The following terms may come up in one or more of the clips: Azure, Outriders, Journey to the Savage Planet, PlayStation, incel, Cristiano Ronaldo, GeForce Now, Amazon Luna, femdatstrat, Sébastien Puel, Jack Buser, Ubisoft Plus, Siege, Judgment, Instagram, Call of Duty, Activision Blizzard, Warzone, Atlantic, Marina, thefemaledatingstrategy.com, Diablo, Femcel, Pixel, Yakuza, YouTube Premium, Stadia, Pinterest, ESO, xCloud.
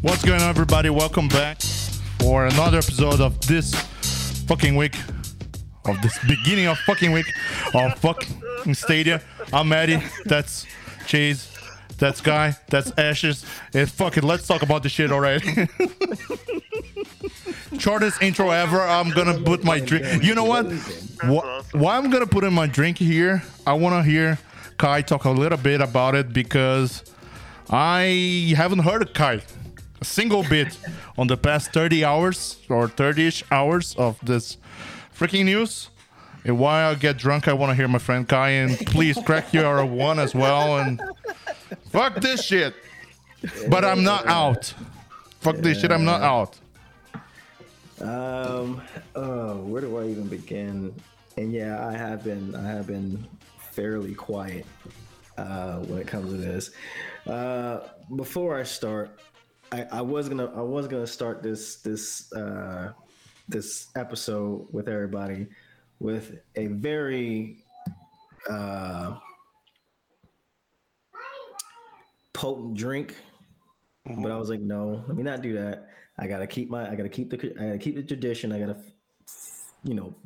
What's going on, everybody? Welcome back for another episode of this fucking week, of this beginning of fucking week of fucking Stadia. I'm Maddie. That's Chase. That's Guy. That's Ashes. And fucking let's talk about this shit already. Shortest intro ever. I'm gonna put my drink. You know what? Why I'm gonna put in my drink here? I wanna hear Kai talk a little bit about it because I haven't heard of Kai a single bit on the past 30 hours or 30-ish hours of this freaking news. And while I get drunk, I want to hear my friend Kai, and please crack your one as well. And fuck this shit. But I'm not out. Fuck this shit. I'm not out. Where do I even begin? And yeah, I have been fairly quiet when it comes to this. Before I start, I was gonna start this episode with everybody with a very potent drink, but I was like, no, let me not do that. I gotta keep the tradition. I gotta,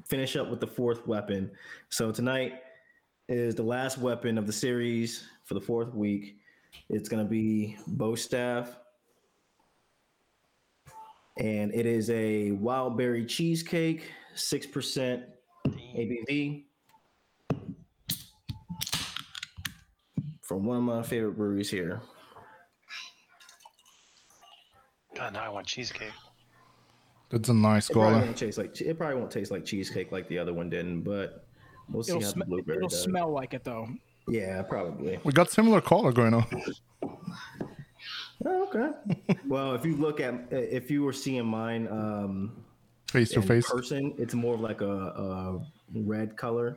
finish up with the fourth weapon. So tonight is the last weapon of the series for the fourth week. It's gonna be Bow Staff. And it is a wild berry cheesecake, 6% ABV, from one of my favorite breweries here. God, now I want cheesecake. That's a nice color. It probably won't taste like cheesecake like the other one didn't, but we'll see how the blueberry does. It'll smell like it though. Yeah, probably. We got similar color going on. Oh, okay. Well, if you were seeing mine face to face person, it's more of like a red color.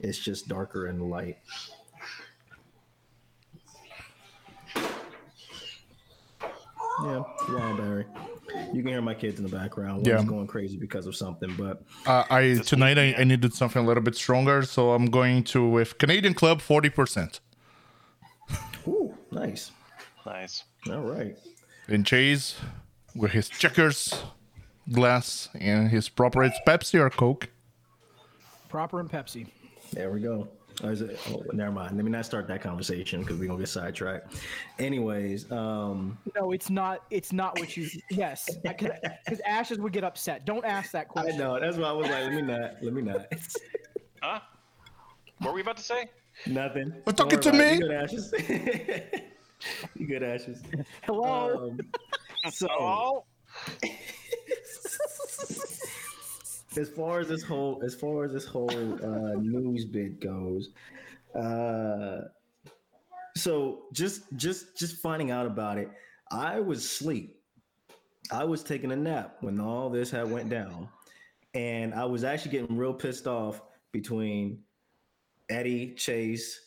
It's just darker and light. Yeah, wild berry. You can hear my kids in the background. One's going crazy because of something, but I needed something a little bit stronger, so I'm going to with Canadian Club 40%. Ooh, nice. Nice. All right. And Chase with his Checkers glass and his proper. It's Pepsi or Coke? Proper and Pepsi. There we go. Never mind. Let me not start that conversation because we're going to get sidetracked. Anyways. No, it's not what you. Yes. Because Ashes would get upset. Don't ask that question. I know. That's why I was like, let me not. Huh? What were we about to say? Nothing. We're talking to me. Good, Ashes. You good, Ashes? Hello. So, as far as this whole news bit goes, so just finding out about it, I was asleep. I was taking a nap when all this had went down, and I was actually getting real pissed off between Eddie, Chase,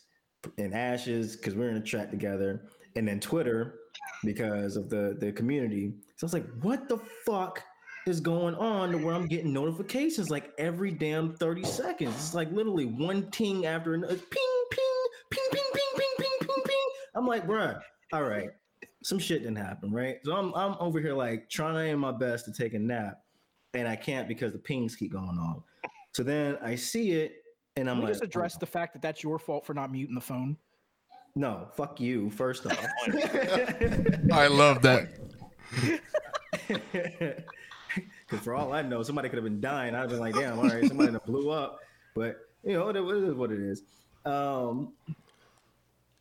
and Ashes because we were in a chat together. And then Twitter, because of the community. So I was like, what the fuck is going on to where I'm getting notifications like every damn 30 seconds? It's like literally one ting after another. Ping, ping, ping, ping, ping, ping, ping, ping, ping. I'm like, bruh, all right. Some shit didn't happen, right? So I'm over here like trying my best to take a nap. And I can't because the pings keep going on. So then I see it and I'm like. Can we just address the fact that that's your fault for not muting the phone? No, fuck you, first off. I love that. Because for all I know, somebody could have been dying. I'd have been like, damn, all right, somebody blew up. But, it is what it is.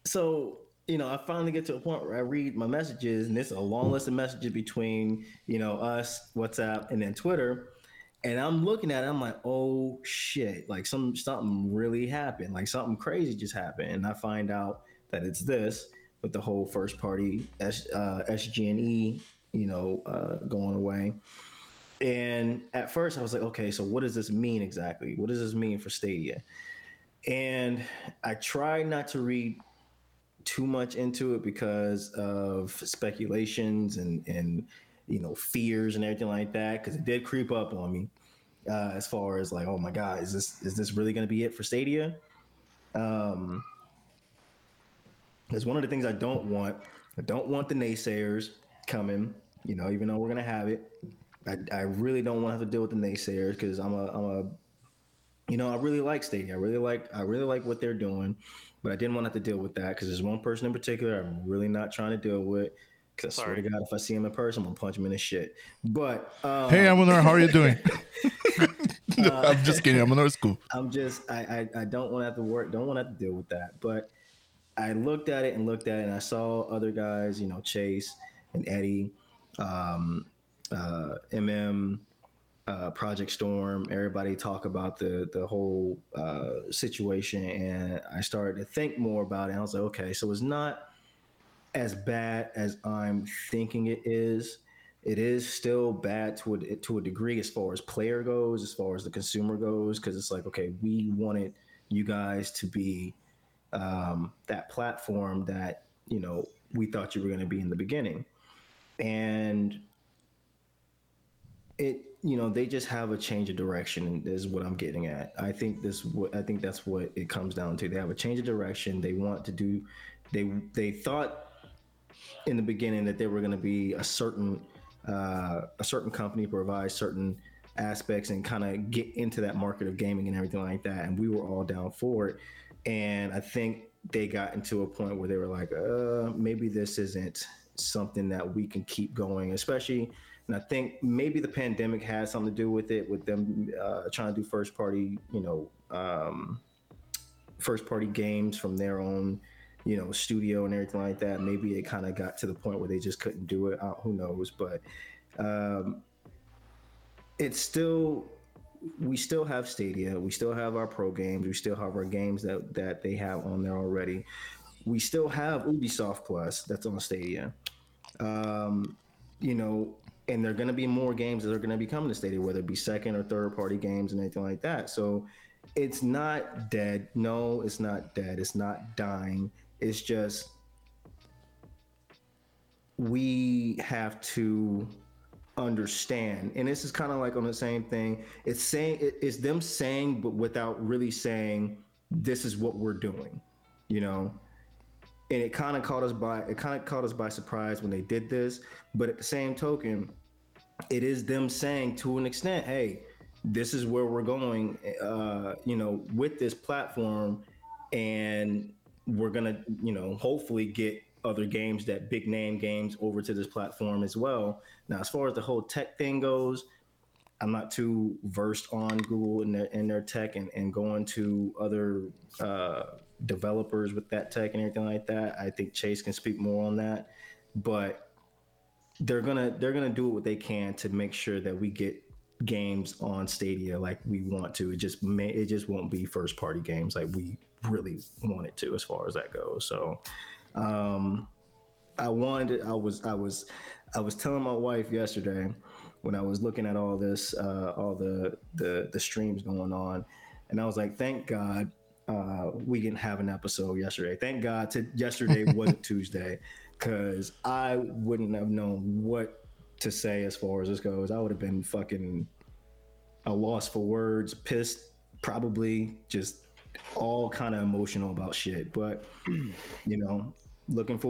So, I finally get to a point where I read my messages, and it's a long list of messages between, us, WhatsApp, and then Twitter. And I'm looking at it, I'm like, oh, shit. Like, something really happened. Like, something crazy just happened. And I find out that it's this with the whole first party SG&E, going away. And at first I was like, okay, so what does this mean exactly? What does this mean for Stadia? And I try not to read too much into it because of speculations and fears and everything like that, because it did creep up on me as far as like, oh my God, is this really going to be it for Stadia? It's one of the things I don't want. I don't want the naysayers. coming, you know, even though we're going to have it. I really don't want to have to deal with the naysayers because I really like Stadia. I really like what they're doing, but I didn't want to have to deal with that because there's one person in particular I'm really not trying to deal with. Because I swear to God, if I see him in person, I'm going to punch him in the shit. But hey, Eleanor, how are you doing? No, I'm just kidding. I'm in our school. I don't want to have to work. Don't want to have to deal with that. But I looked at it and I saw other guys, you know, Chase and Eddie, MM, Project Storm, everybody talk about the whole situation. And I started to think more about it. And I was like, okay, so it's not as bad as I'm thinking it is. It is still bad to a degree as far as player goes, as far as the consumer goes, because it's like, okay, we wanted you guys to be that platform that, you know, we thought you were going to be in the beginning. And it, you know, they just have a change of direction is what I'm getting at. I think that's what it comes down to. They have a change of direction. They want to do, they thought in the beginning that they were going to be a certain company, provides certain aspects and kind of get into that market of gaming and everything like that. And we were all down for it. And I think they got into a point where they were like, maybe this isn't something that we can keep going, especially. And I think maybe the pandemic had something to do with it, with them trying to do first party games from their own, you know, studio and everything like that. Maybe it kind of got to the point where they just couldn't do it. Who knows? But it's still, we still have Stadia. We still have our pro games. We still have our games that they have on there already. We still have Ubisoft Plus that's on Stadia. You know, and there are going to be more games that are going to be coming to Stadia, whether it be second or third party games and anything like that. So it's not dead. No, it's not dead. It's not dying. It's just we have to understand, and this is kind of like on the same thing. It's saying it's them saying, but without really saying, this is what we're doing, you know. And it kind of caught us by surprise when they did this. But at the same token, it is them saying to an extent, hey, this is where we're going, you know, with this platform, and we're gonna, you know, hopefully get other games, that big name games, over to this platform as well. Now, as far as the whole tech thing goes, I'm not too versed on Google and their tech and going to other developers with that tech and everything like that. I think Chase can speak more on that, but they're gonna do what they can to make sure that we get games on Stadia like we want to. It just won't be first party games like we really want it to, as far as that goes. So I was telling my wife yesterday when I was looking at all this, all the streams going on, and I was like, thank God we didn't have an episode yesterday. Thank God yesterday wasn't Tuesday, because I wouldn't have known what to say as far as this goes. I would have been fucking a loss for words, pissed, probably just all kind of emotional about shit. But you know, looking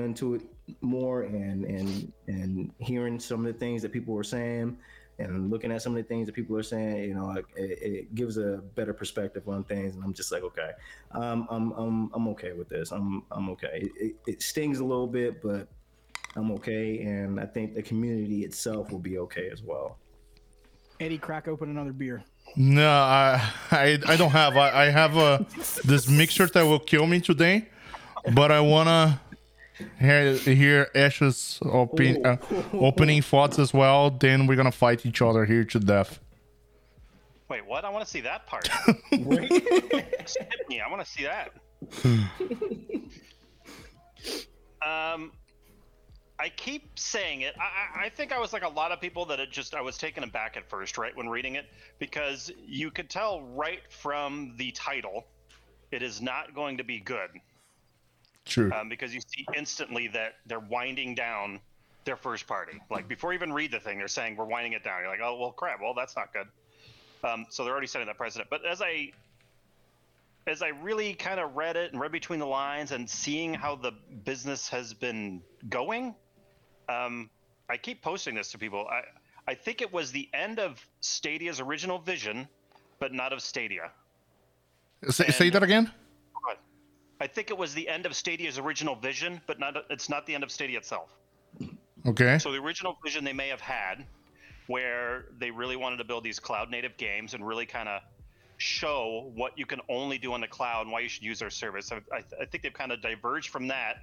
into it more and hearing some of the things that people were saying, and looking at some of the things that people are saying, you know, it gives a better perspective on things. And I'm just like, okay, I'm okay with this. I'm okay. It stings a little bit, but I'm okay. And I think the community itself will be okay as well. Eddie, crack open another beer. No, I don't have. I have this mixture that will kill me today, but I wanna hear Ash's opening thoughts as well. Then we're gonna fight each other here to death. Wait, what? I want to see that part. I want to see that. I keep saying it. I think I was like a lot of people that I was taken aback at first, right, when reading it, because you could tell right from the title, it is not going to be good. True. Because you see instantly that they're winding down their first party. Like before you even read the thing, they're saying we're winding it down. You're like, oh, well, crap. Well, that's not good. So they're already setting that precedent. But as I as I really kind of read it and read between the lines and seeing how the business has been going, I keep posting this to people. I think it was the end of Stadia's original vision, but not of Stadia. Say that again? I think it was the end of Stadia's original vision, but it's not the end of Stadia itself. Okay. So the original vision they may have had, where they really wanted to build these cloud-native games and really kind of show what you can only do on the cloud and why you should use their service. I think they've kind of diverged from that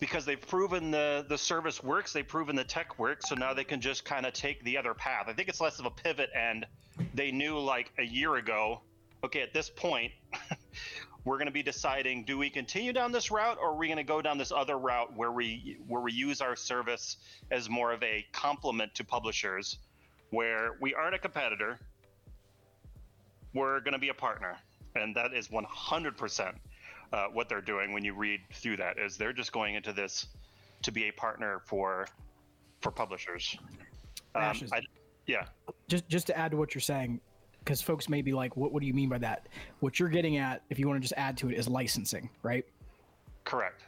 because they've proven the service works, they've proven the tech works, so now they can just kind of take the other path. I think it's less of a pivot, and they knew like a year ago, okay, at this point, we're going to be deciding, do we continue down this route, or are we going to go down this other route where we use our service as more of a complement to publishers, where we aren't a competitor, we're going to be a partner. And that is 100% what they're doing when you read through that, is they're just going into this to be a partner for publishers. Just to add to what you're saying, because folks may be like, what do you mean by that? What you're getting at, if you want to just add to it, is licensing, right? Correct.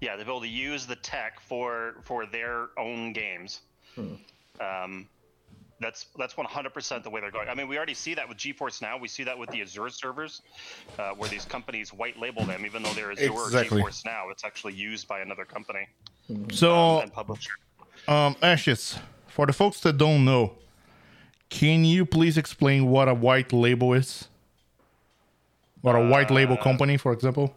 Yeah, they'll be able to use the tech for their own games. That's 100% the way they're going. I mean, we already see that with GeForce Now. We see that with the Azure servers, where these companies white label them, even though they're Azure or GeForce Now. It's actually used by another company. So, and publisher. Ashes, for the folks that don't know, can you please explain what a white label is? What a white label company, for example?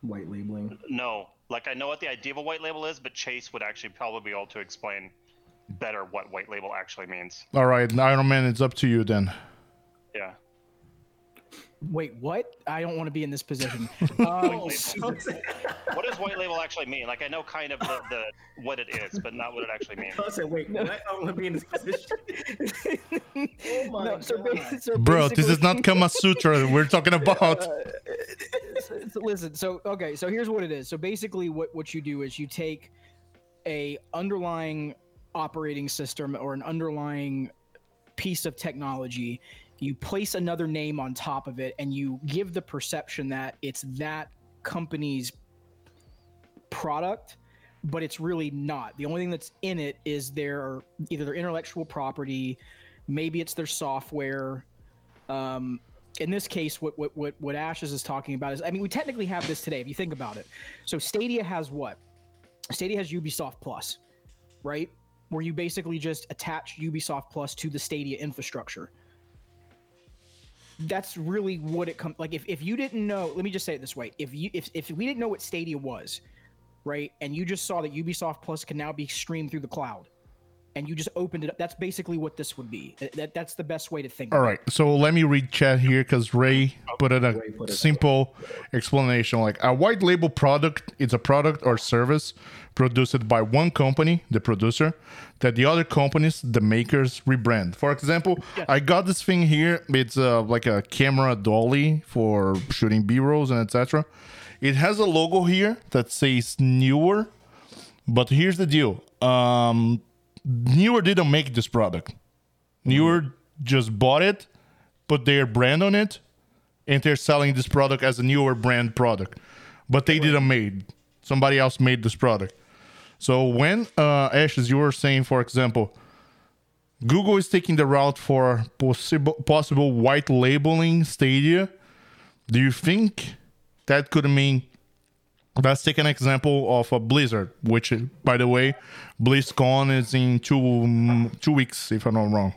White labeling? No. Like, I know what the idea of a white label is, but Chase would actually probably be able to explain better what white label actually means. All right, Iron Man, it's up to you then. Yeah. Wait, what? I don't want to be in this position. What does white label actually mean? Like, I know kind of the what it is, but not what it actually means. I said, wait, what? I don't want to be in this position. Oh my God. So bro, this is not Kama Sutra we're talking about. So here's what it is. So basically what you do is you take a underlying operating system or an underlying piece of technology, you place another name on top of it, and you give the perception that it's that company's product, but it's really not. The only thing that's in it is either their intellectual property, maybe it's their software. In this case, what Ashes is talking about is, I mean, we technically have this today, if you think about it. So Stadia has what? Stadia has Ubisoft Plus, right? Where you basically just attach Ubisoft Plus to the Stadia infrastructure. That's really what it comes like. If you didn't know, let me just say it this way: if we didn't know what Stadia was, right, and you just saw that Ubisoft Plus can now be streamed through the cloud, and you just opened it up, that's basically what this would be. That's the best way to think. All right, so let me read chat here because Ray put in a simple explanation: like a white label product is a product or service produced by one company, the producer, that the other companies, the makers, rebrand. For example, I got this thing here. It's like a camera dolly for shooting B-rolls and etc. It has a logo here that says Newer, but here's the deal. Newer didn't make this product. Newer just bought it, put their brand on it, and they're selling this product as a Newer brand product. But they didn't made. Somebody else made this product. So when, Ash, as you were saying, for example, Google is taking the route for possible white labeling Stadia, do you think that could mean... Let's take an example of a Blizzard, which, by the way, BlizzCon is in two weeks, if I'm not wrong.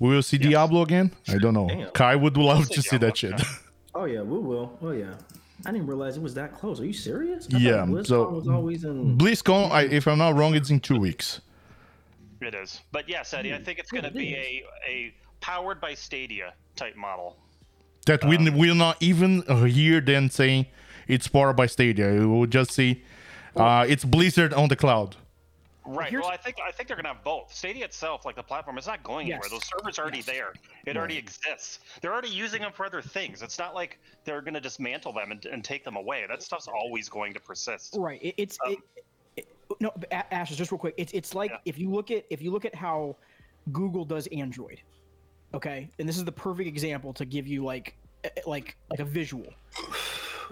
We will see Diablo again? I don't know. Damn. Kai would love to see that shit. Oh, yeah, we will. Oh, yeah. I didn't realize it was that close. Are you serious? BlizzCon was always in... BlizzCon, if I'm not wrong, it's in 2 weeks. It is. But yes, Eddie, I think it's going to be a powered by Stadia type model. That we will not even hear them saying... It's powered by Stadia. You will just see it's Blizzard on the cloud. Right. Well, I think they're going to have both. Stadia itself, like the platform, it's not going anywhere. Those servers are already there. It already exists. They're already using them for other things. It's not like they're going to dismantle them and take them away. That stuff's always going to persist. Right. No, Ashes, just real quick. It's like if you look at how Google does Android. okay? And this is the perfect example to give you like a visual.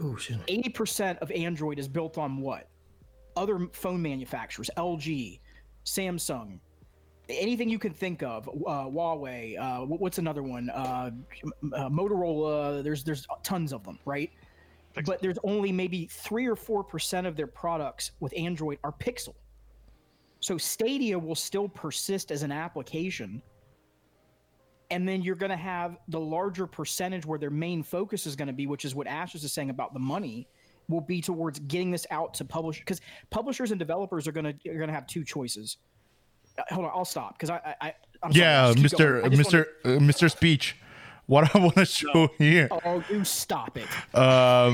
Oh shit. 80% of Android is built on what? Other phone manufacturers, LG, Samsung, anything you can think of, Huawei, what's another one? Motorola, there's tons of them, right? Pixel. But there's only maybe 3 or 4% of their products with Android are Pixel. So Stadia will still persist as an application. And then you're going to have the larger percentage where their main focus is going to be, which is what Ash is saying about the money, will be towards getting this out to publish, because publishers and developers are going to have two choices. Hold on, I'll stop because I'm sorry, Mr. Speech, what I want to show here. Oh, you stop it. I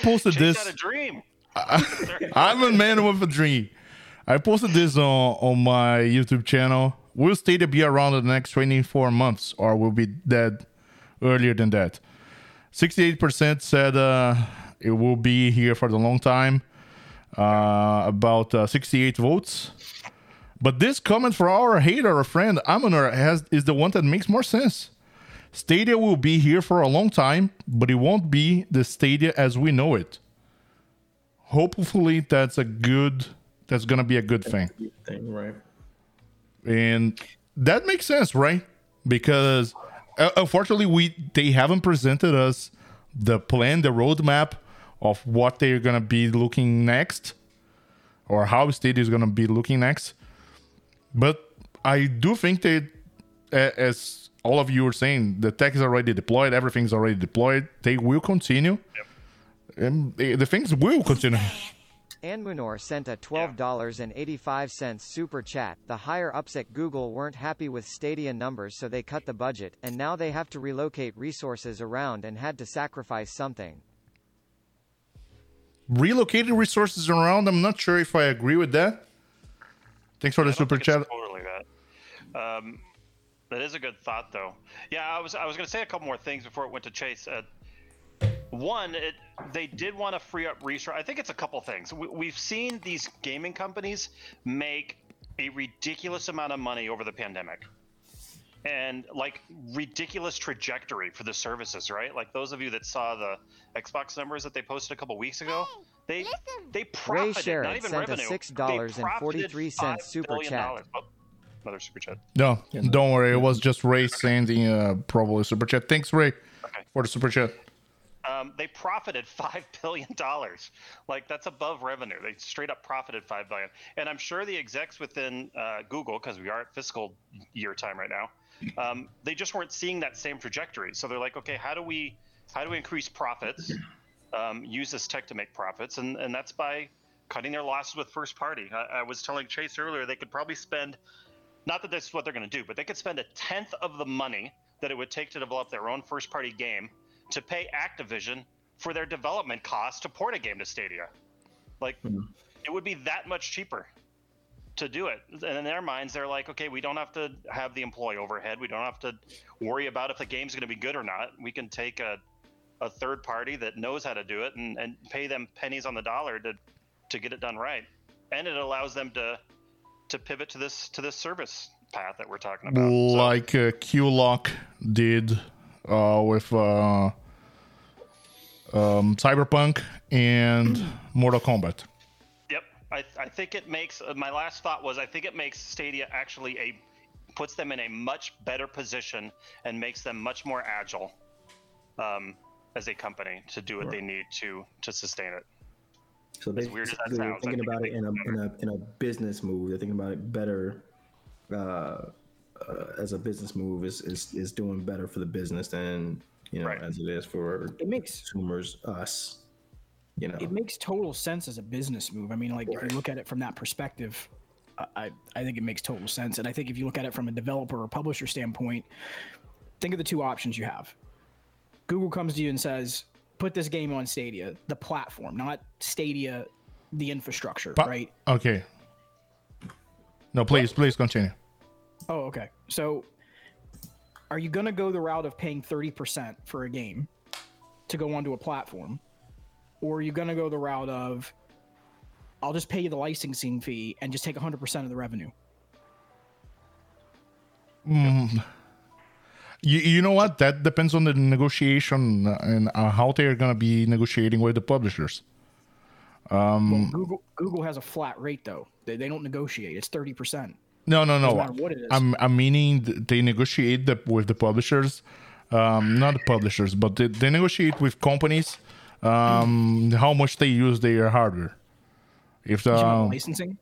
posted Chase this. Had a dream. I'm a man with a dream. I posted this on my YouTube channel. Will Stadia be around in the next 24 months, or will be dead earlier than that? 68% said it will be here for the long time. About 68 votes. But this comment for our hater or friend, Amunur, is the one that makes more sense. Stadia will be here for a long time, but it won't be the Stadia as we know it. Hopefully, that's gonna be a good thing. Right. And that makes sense, right? Because unfortunately, they haven't presented us the plan, the roadmap of what they're gonna be looking next, or how Stadia is gonna be looking next. But I do think that, as all of you are saying, the tech is already deployed. Everything's already deployed. They will continue. Yep. And the things will continue. And Munor sent a $12.85 super chat. The higher ups at Google weren't happy with Stadia numbers, so they cut the budget, and now they have to relocate resources around and had to sacrifice something. Relocated resources around? I'm not sure if I agree with that. Thanks for the super chat. Totally that. That is a good thought, though. Yeah, I was going to say a couple more things before it went to Chase. One, they did want to free up resources. I think it's a couple things. We've seen these gaming companies make a ridiculous amount of money over the pandemic, and like ridiculous trajectory for the services, right? Like those of you that saw the Xbox numbers that they posted a couple weeks ago. Hey. They profited, not even sent revenue. $6.43 super chat. Oh, another super chat. No, don't worry. It was just Ray sending probably super chat. Thanks, Ray, for the super chat. They profited $5 billion. Like that's above revenue. They straight up profited $5 billion. And I'm sure the execs within Google, because we are at fiscal year time right now, they just weren't seeing that same trajectory. So they're like, okay, how do we increase profits? Use this tech to make profits, and that's by cutting their losses with first party. I was telling Chase earlier they could probably spend, not that this is what they're going to do, but they could spend 1/10 of the money that it would take to develop their own first party game to pay Activision for their development costs to port a game to Stadia. Like, it would be that much cheaper to do it. And in their minds, they're like, okay, we don't have to have the employee overhead. We don't have to worry about if the game's going to be good or not. We can take a third party that knows how to do it and pay them pennies on the dollar to get it done right. And it allows them to pivot to this service path that we're talking about. Like QLock did with Cyberpunk and Mortal Kombat. Yep. I think it makes, my last thought was, I think it makes Stadia actually puts them in a much better position and makes them much more agile as a company to do what they need to sustain it. So they, as weird as that sounds, thinking about it in a business move. They're thinking about it better as a business move is doing better for the business than, you know, as it is for consumers, us. You know, it makes total sense as a business move. I mean, like if you look at it from that perspective, I think it makes total sense. And I think if you look at it from a developer or publisher standpoint, think of the two options you have. Google comes to you and says, put this game on Stadia, the platform, not Stadia, the infrastructure, right? Okay. No, please continue. Oh, okay. So are you going to go the route of paying 30% for a game to go onto a platform? Or are you going to go the route of, I'll just pay you the licensing fee and just take 100% of the revenue? You know what? That depends on the negotiation and how they are going to be negotiating with the publishers. Google has a flat rate, though. They don't negotiate. It's 30%. No. Doesn't matter what it is. I'm meaning they negotiate with the publishers. Not the publishers, but they negotiate with companies how much they use their hardware. If the licensing?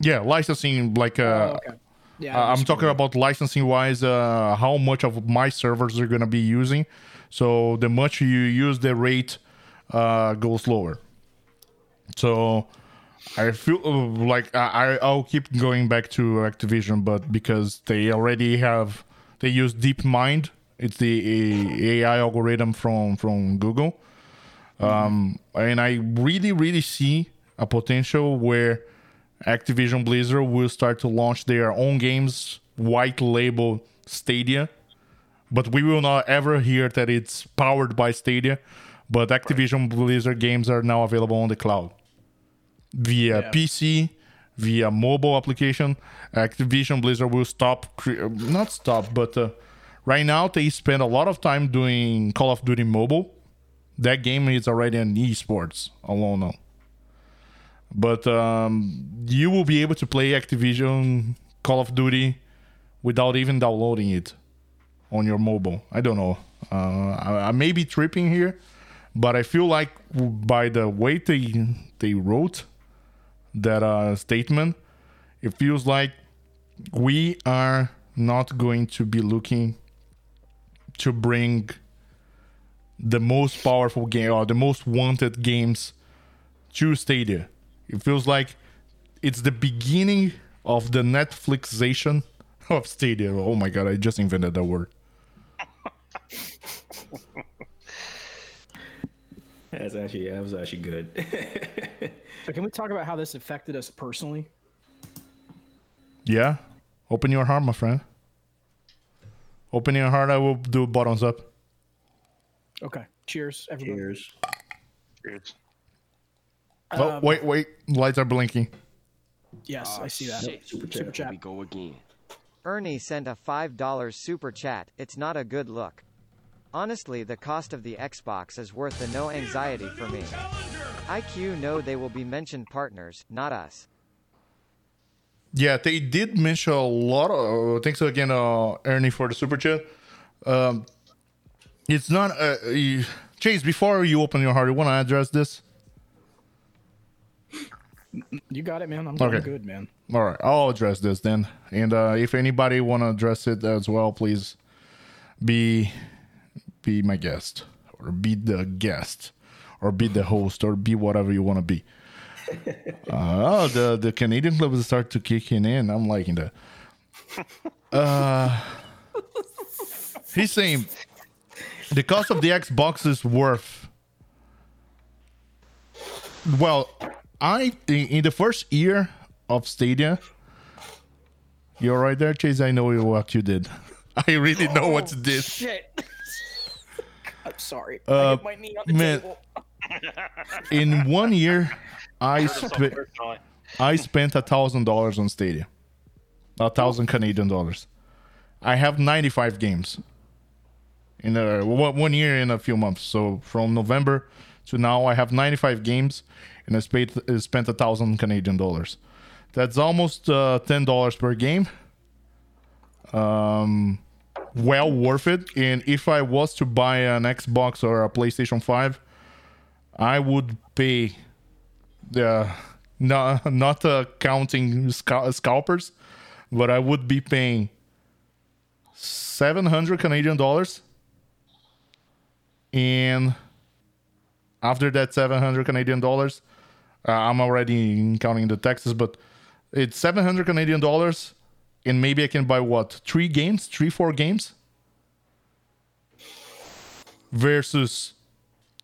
Yeah, licensing. Like okay. Yeah, I'm talking about licensing-wise, how much of my servers are going to be using. So the much you use, the rate goes lower. So I feel like I'll keep going back to Activision, but because they already have, they use DeepMind. It's the AI algorithm from Google. And I really see a potential where Activision Blizzard will start to launch their own games, white label Stadia. But we will not ever hear that it's powered by Stadia. But Activision Blizzard games are now available on the cloud. Via PC, via mobile application, Activision Blizzard will right now they spend a lot of time doing Call of Duty mobile. That game is already in esports alone now. But you will be able to play Activision Call of Duty without even downloading it on your mobile. I don't know. I may be tripping here, but I feel like by the way they wrote that statement, it feels like we are not going to be looking to bring the most powerful game or the most wanted games to Stadia. It feels like it's the beginning of the Netflixation of Stadia. Oh my God, I just invented that word. That was actually good. So can we talk about how this affected us personally? Yeah. Open your heart, my friend. Open your heart. I will do bottoms up. Okay. Cheers, everybody. Cheers. Oh, wait. Lights are blinking. Yes, I see that. Super chat. We go again. Ernie sent a $5 super chat. It's not a good look. Honestly, the cost of the Xbox is worth the no anxiety for me. IQ know they will be mentioned partners, not us. Yeah, they did mention a lot of... Thanks again, Ernie, for the super chat. It's not... Chase, before you open your heart, you want to address this? You got it, man. I'm doing good, man. All right, I'll address this then. And if anybody want to address it as well, please be my guest. Or be the guest. Or be the host. Or be whatever you want to be. The Canadian club is starting to kicking in. I'm liking that. He's saying the cost of the Xbox is worth. Well, in the first year of Stadia, you're right there, Chase. I know what you did. I really know what you did. Shit. I'm sorry. I hit my knee on the table. In 1 year, I spent $1,000 on Stadia, $1,000 Canadian dollars. I have 95 games in 1 year in a few months. So from November to now, I have 95 games, and I spent $1,000 Canadian dollars. That's almost $10 per game. Well worth it. And if I was to buy an Xbox or a PlayStation 5, I would pay. Not counting scalpers, but I would be paying $700 Canadian dollars, and after that $700 Canadian dollars, I'm already counting the taxes, but it's $700 Canadian dollars, and maybe I can buy 4 games versus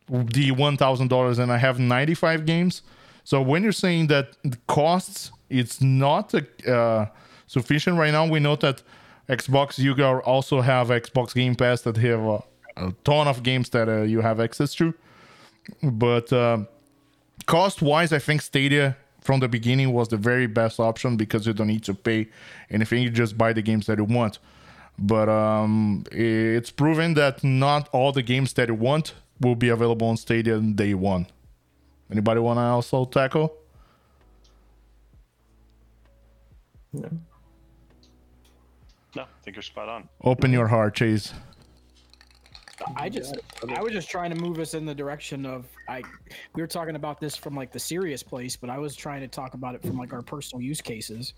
the $1,000, and I have 95 games. So when you're saying that the costs, it's not sufficient right now. We know that Xbox, you also have Xbox Game Pass that have a ton of games that you have access to. But cost-wise, I think Stadia from the beginning was the very best option because you don't need to pay anything. You just buy the games that you want. But it's proven that not all the games that you want will be available on Stadia day one. Anybody want to also tackle? No, I think you're spot on. Open your heart, Chase. I was just trying to move us in the direction of, we were talking about this from like the serious place, but I was trying to talk about it from like our personal use cases.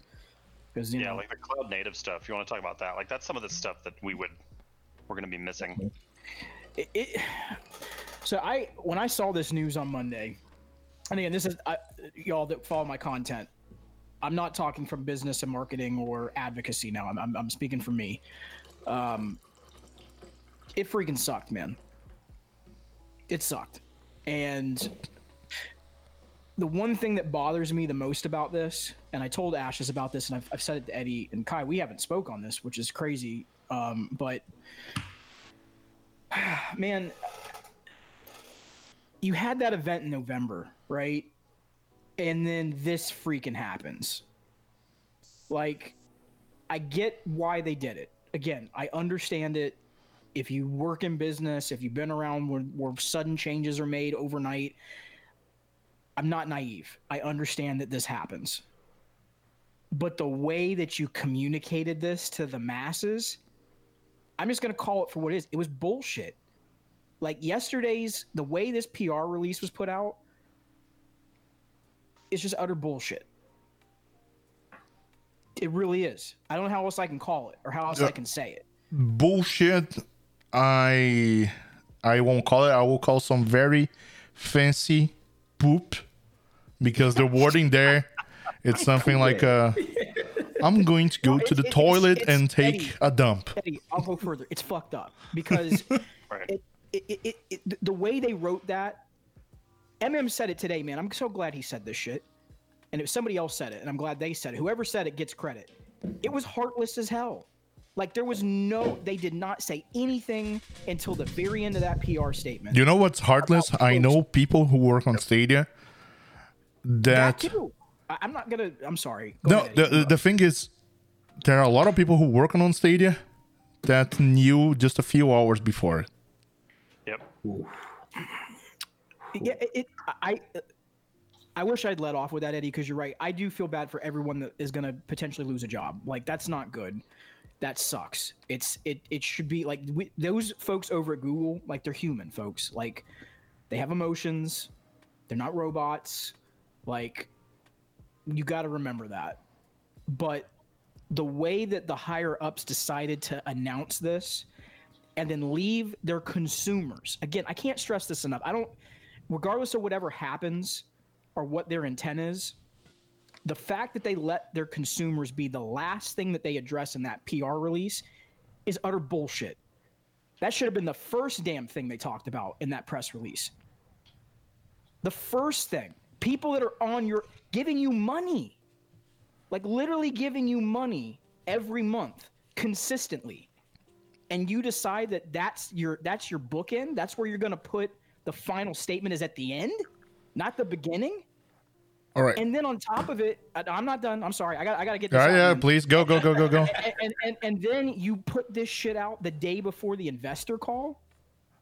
Because you know, like the cloud native stuff. You want to talk about that? Like that's some of the stuff that we're going to be missing. So when I saw this news on Monday, and again, this is y'all that follow my content. I'm not talking from business and marketing or advocacy now. I'm speaking for me. It freaking sucked, man. It sucked. And the one thing that bothers me the most about this, and I told Ashes about this, and I've said it to Eddie and Kai, we haven't spoke on this, which is crazy. But man, you had that event in November, right? And then this freaking happens. Like, I get why they did it. Again, I understand it. If you work in business, if you've been around where sudden changes are made overnight, I'm not naive. I understand that this happens. But the way that you communicated this to the masses, I'm just going to call it for what it is. It was bullshit. Like the way this PR release was put out, it's just utter bullshit. It really is. I don't know how else I can call it or how else I can say it. Bullshit. I won't call it. I will call some very fancy poop, because the wording there, it's something like I'm going to go to the toilet and take a dump. Eddie, I'll go further. It's fucked up because the way they wrote that, MM said it today, man. I'm so glad he said this shit. And if somebody else said it, and I'm glad they said it, whoever said it gets credit. It was heartless as hell. Like they did not say anything until the very end of that PR statement. You know what's heartless? I know people who work on Stadia that I'm not gonna. I'm sorry. Go ahead. The thing is, there are a lot of people who work on Stadia that knew just a few hours before it. Yep. Ooh. Yeah. I wish I'd let off with that, Eddie, because you're right. I do feel bad for everyone that is gonna potentially lose a job. Like that's not good. That sucks. It should be like those folks over at Google, like they're human folks. Like they have emotions. They're not robots. Like you got to remember that. But the way that the higher ups decided to announce this and then leave their consumers. Again, I can't stress this enough. Regardless of whatever happens or what their intent is, the fact that they let their consumers be the last thing that they address in that PR release is utter bullshit. That should have been the first damn thing they talked about in that press release. The first thing. People that are giving you money, like literally giving you money every month consistently. And you decide that that's your bookend. That's where you're going to put the final statement is at the end, not the beginning. All right. And then on top of it, I'm not done. I'm sorry. I got to get this out. Yeah, please go. And then you put this shit out the day before the investor call?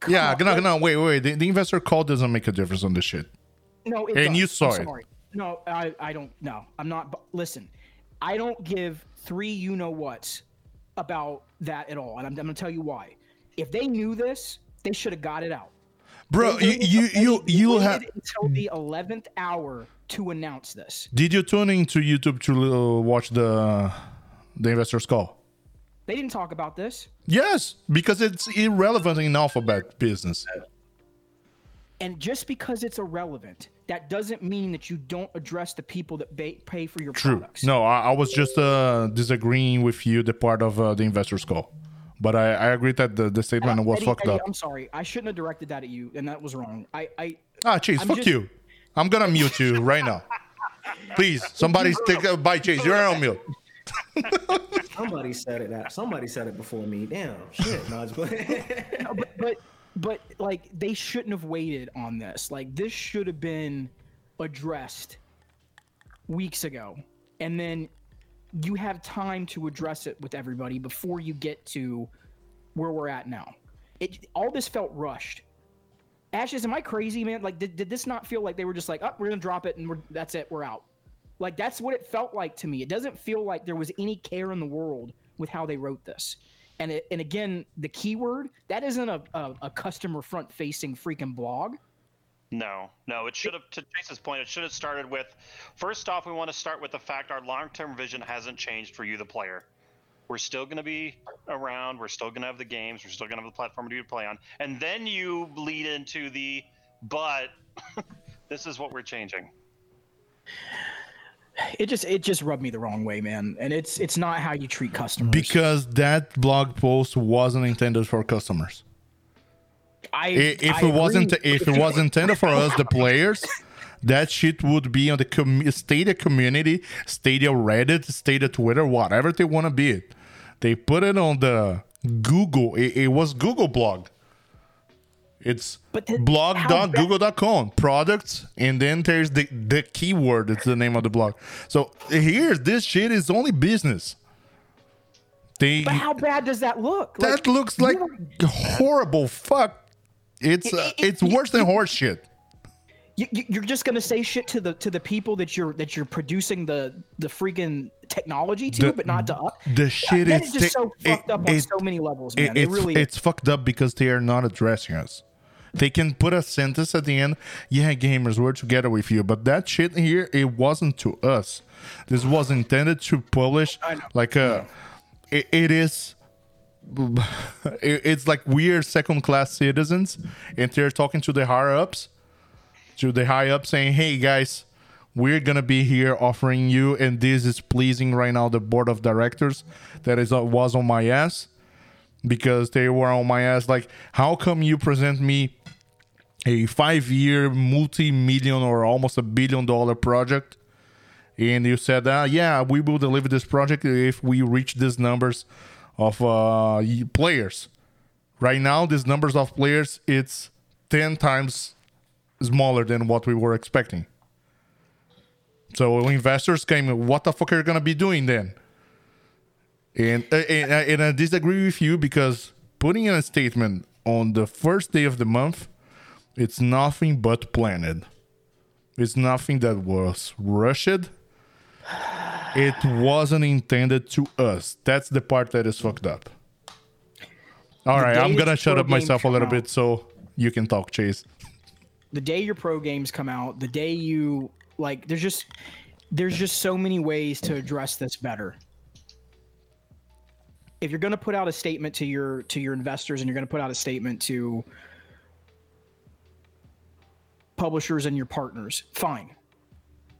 Wait. The investor call doesn't make a difference on this shit. No, it doesn't. And you saw it. No, I don't. No, I'm not. Listen, I don't give three you-know-whats about that at all. And I'm going to tell you why. If they knew this, they should have got it out. Bro, you have until the 11th hour to announce this. Did you tune into YouTube to watch the investor's call? They didn't talk about this. Yes, because it's irrelevant in Alphabet business. And just because it's irrelevant, that doesn't mean that you don't address the people that pay for your products. No, I was just disagreeing with you, the part of the investor's call. But I agree that the statement was fucked up. I'm sorry. I shouldn't have directed that at you, and that was wrong. Chase, fuck you. I'm going to mute you right now. Please, somebody take a bite, Chase. You're on mute. Somebody said it out. Somebody said it before me. Damn, shit. No, but like, they shouldn't have waited on this. Like, this should have been addressed weeks ago, and then you have time to address it with everybody before you get to where we're at now. All this felt rushed. Ashes, am I crazy, man? Like, did this not feel like they were just like, oh, we're gonna drop it and that's it, we're out? Like, that's what it felt like to me. It doesn't feel like there was any care in the world with how they wrote this. And again, the keyword, that isn't a customer front-facing freaking blog. No, it should have, to Chase's point, it should have started with, first off, we want to start with the fact our long-term vision hasn't changed for you, the player. We're still going to be around. We're still going to have the games. We're still going to have the platform to play on. And then you lead into the, but this is what we're changing. It just rubbed me the wrong way, man. And it's not how you treat customers. Because that blog post wasn't intended for customers. If it was intended for us, the players, that shit would be on the Stadia community, Stadia Reddit, Stadia Twitter, whatever they want to be. They put it on the Google. It was Google blog. It's blog.google.com, products, and then there's the keyword. It's the name of the blog. So this shit is only business. But how bad does that look? That looks like horrible fuck. It's worse than horse shit. You're just gonna say shit to the people that you're producing the freaking technology to, but not to us. The shit is just so fucked up on so many levels, man. It's fucked up because they are not addressing us. They can put a sentence at the end, yeah, gamers, we're together with you. But that shit here, it wasn't to us. This was intended to publish like a. It's like we are second-class citizens, and they're talking to the higher-ups, saying, hey, guys, we're going to be here offering you, and this is pleasing right now the board of directors that was on my ass, because they were on my ass. Like, how come you present me a 5-year multi-million or almost $1 billion project? And you said, yeah, we will deliver this project if we reach these numbers of players. Right now, these numbers of players, it's 10 times smaller than what we were expecting. So investors came, what the fuck are you going to be doing then? And I disagree with you, because putting in a statement on the first day of the month, it's nothing but planned. It's nothing that was rushed. It wasn't intended to us. That's the part that is fucked up. All right, I'm gonna shut up myself a little bit so you can talk, Chase. The day your pro games come out, the day you like, there's just so many ways to address this better. If you're gonna put out a statement to your investors, and you're gonna put out a statement to publishers and your partners, fine.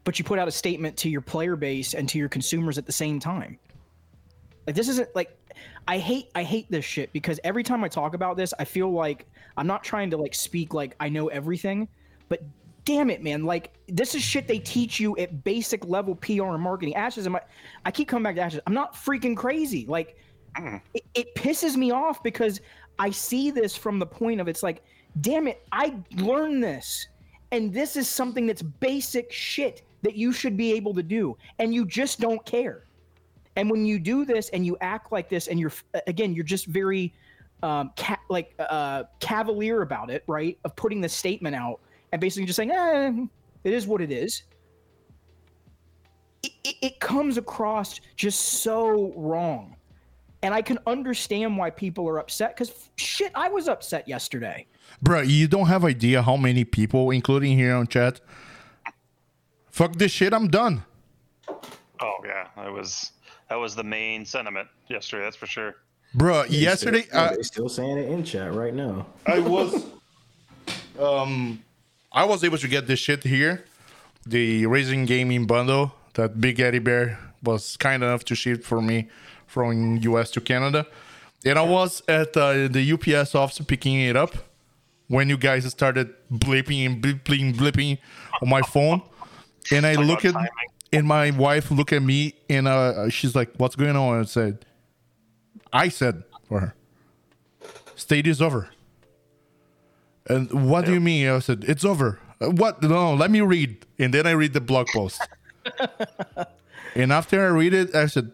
But you put out a statement to your player base and to your consumers at the same time. Like, this isn't like, I hate this shit, because every time I talk about this, I feel like I'm not trying to like speak like I know everything, but damn it, man. Like, this is shit they teach you at basic level PR and marketing. Ashes, I keep coming back to Ashes. I'm not freaking crazy. Like, it pisses me off, because I see this from the point of, it's like, damn it, I learned this. And this is something that's basic shit that you should be able to do, and you just don't care. And when you do this and you act like this, and you're just very cavalier about it, right? Of putting this statement out and basically just saying, it is what it is. It comes across just so wrong. And I can understand why people are upset, because shit, I was upset yesterday. Bro, you don't have idea how many people, including here on chat, fuck this shit, I'm done. Oh, yeah. That was the main sentiment yesterday, that's for sure. Bro, yesterday... They're still saying it in chat right now. I was able to get this shit here. The Racing Gaming Bundle that Big Eddie Bear was kind enough to ship for me from US to Canada. And I was at the UPS office picking it up when you guys started blipping and blipping on my phone. And I look at, and my wife look at me, and she's like, what's going on? I said for her, Stadia's over. And what do you mean? I said, it's over. What? No, let me read. And then I read the blog post. And after I read it, I said,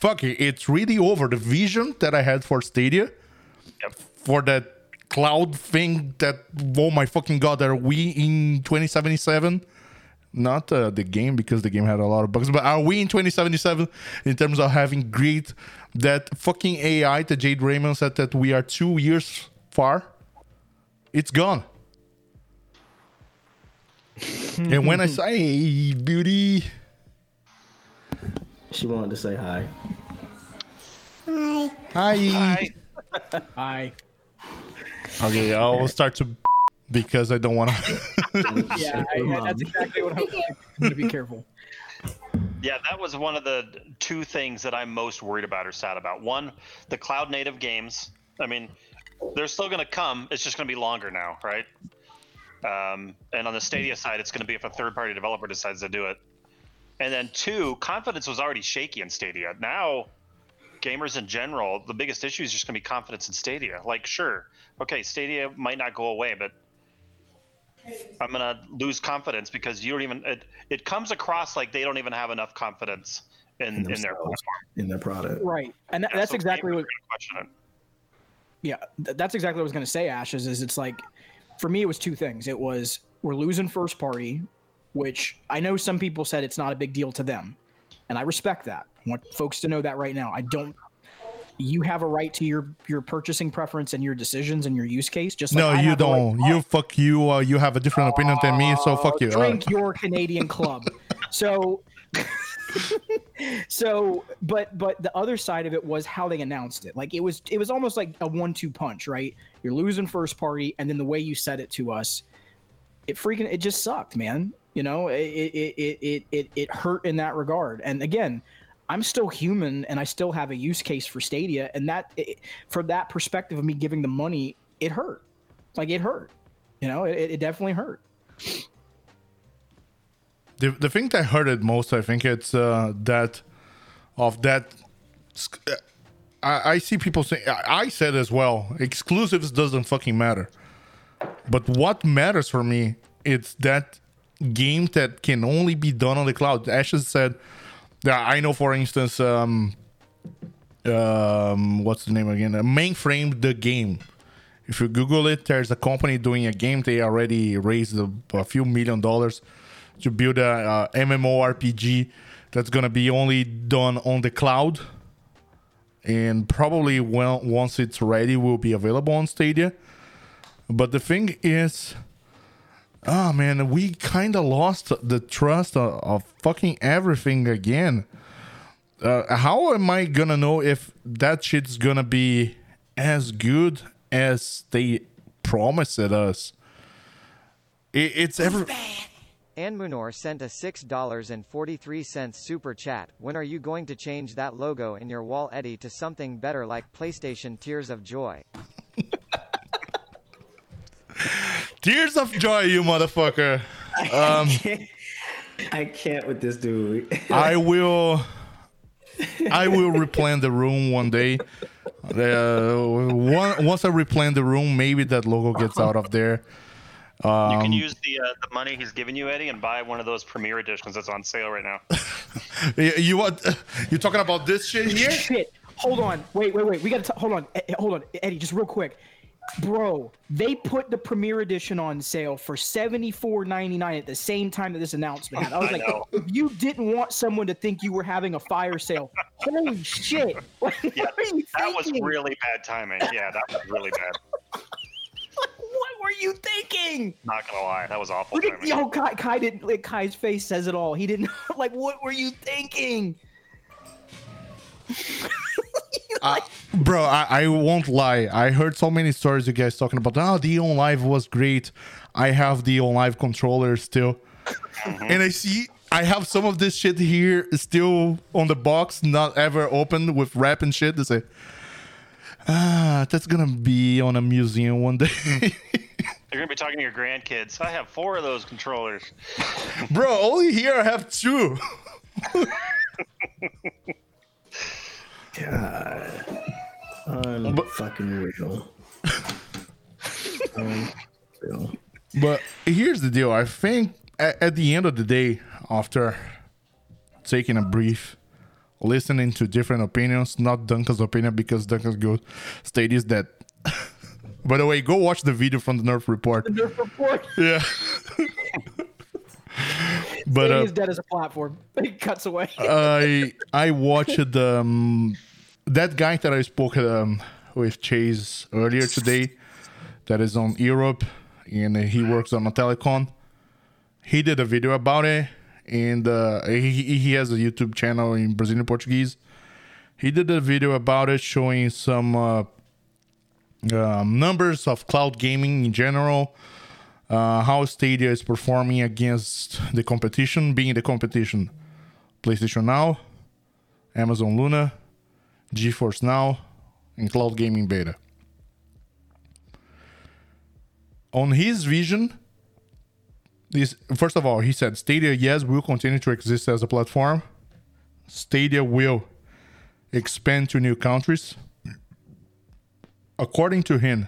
fuck it, it's really over. The vision that I had for Stadia, for that cloud thing that, oh my fucking god, are we in 2077? Not the game, because the game had a lot of bugs, but are we in 2077 in terms of having great, that fucking AI that Jade Raymond said that we are 2 years far? It's gone. And when I say, hey, beauty, she wanted to say hi. Hi. Hi. Hi. Hi. Okay, I'll start to because I don't want to. Yeah, that's exactly what I'm going to be careful. Yeah, that was one of the two things that I'm most worried about or sad about. One, the cloud native games. I mean, they're still going to come. It's just going to be longer now, right? And on the Stadia side, it's going to be if a third-party developer decides to do it. And then two, confidence was already shaky in Stadia. Now, gamers in general, the biggest issue is just going to be confidence in Stadia. Like, sure, okay, Stadia might not go away, but I'm going to lose confidence because you don't even. It comes across like they don't even have enough confidence in their platform, in their product, right? And that's exactly what. Yeah, that's exactly what I was going to say. Ash, is it's like, for me, it was two things. It was, we're losing first party, which I know some people said it's not a big deal to them, and I respect that. I want folks to know that right now. I don't. You have a right to your purchasing preference and your decisions and your use case. Just like, no, I, you don't. Right, you fuck you. You have a different opinion than me, so fuck you. Drink your Canadian club. So, but the other side of it was how they announced it. Like it was almost like a 1-2 punch, right? You're losing first party, and then the way you said it to us, it just sucked, man. You know, it hurt in that regard. And again, I'm still human, and I still have a use case for Stadia, and that, for that perspective of me giving the money, it hurt. Like, it hurt. You know, it definitely hurt. The thing that hurt it most, I think, it's that. I see people saying, I said as well, exclusives doesn't fucking matter. But what matters for me, it's that game that can only be done on the cloud. Ashes said. Yeah, I know, for instance, what's the name again? Mainframe, the game. If you Google it, there's a company doing a game. They already raised a few $1 million to build a MMORPG that's going to be only done on the cloud. And probably once it's ready, will be available on Stadia. But the thing is, oh man, we kind of lost the trust of fucking everything again. How am I gonna know if that shit's gonna be as good as they promised us? It's every. Ann Munor sent a $6.43 super chat. When are you going to change that logo in your wall, Eddie, to something better like PlayStation Tears of Joy? Tears of Joy, you motherfucker. I can't with this dude. I will replan the room one day. Once I replan the room, maybe that logo gets out of there. You can use the money he's giving you, Eddie, and buy one of those premiere editions that's on sale right now. You what? You talking about this shit here? Shit. Hold on. Wait. We got to hold on. Hold on, Eddie, just real quick. Bro, they put the premiere edition on sale for $74.99 at the same time that this announcement happened. I was like, if you didn't want someone to think you were having a fire sale, holy shit. Like, yeah, what are you that thinking? Was really bad timing. Yeah, that was really bad. What were you thinking? Not gonna lie, that was awful. Look at the old Kai didn't, like, Kai's face says it all. He didn't, like, what were you thinking? Bro, I won't lie. I heard so many stories you guys talking about, the OnLive was great. I have the OnLive controller still. And I see I have some of this shit here still on the box, not ever opened, with wrap and shit. They say, that's going to be on a museum one day. You're going to be talking to your grandkids. I have 4 of those controllers. Bro, only here I have 2. God, fucking real. But here's the deal. I think at the end of the day, after taking a brief, listening to different opinions, not Duncan's opinion, because Duncan's good state is that. By the way, go watch the video from the Nerf Report. The Nerf Report? Yeah. But Stadia is dead as a platform. It cuts away. I watched that guy that I spoke with Chase earlier today that is on Europe, and he works on a telecom. He did a video about it, and he has a YouTube channel in Brazilian Portuguese. He did a video about it showing some numbers of cloud gaming in general, how Stadia is performing against the competition, being the competition PlayStation Now, Amazon Luna, GeForce Now, and Cloud Gaming Beta. On his vision, first of all, he said Stadia, yes, will continue to exist as a platform. Stadia will expand to new countries. According to him,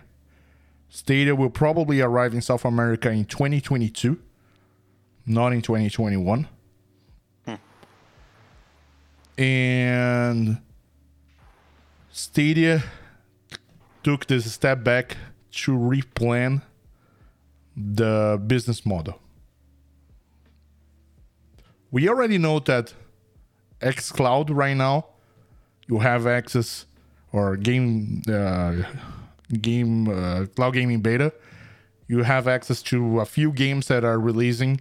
Stadia will probably arrive in South America in 2022, not in 2021. And Stadia took this step back to replan the business model. We already know that xCloud right now, you have access or cloud gaming beta. You have access to a few games that are releasing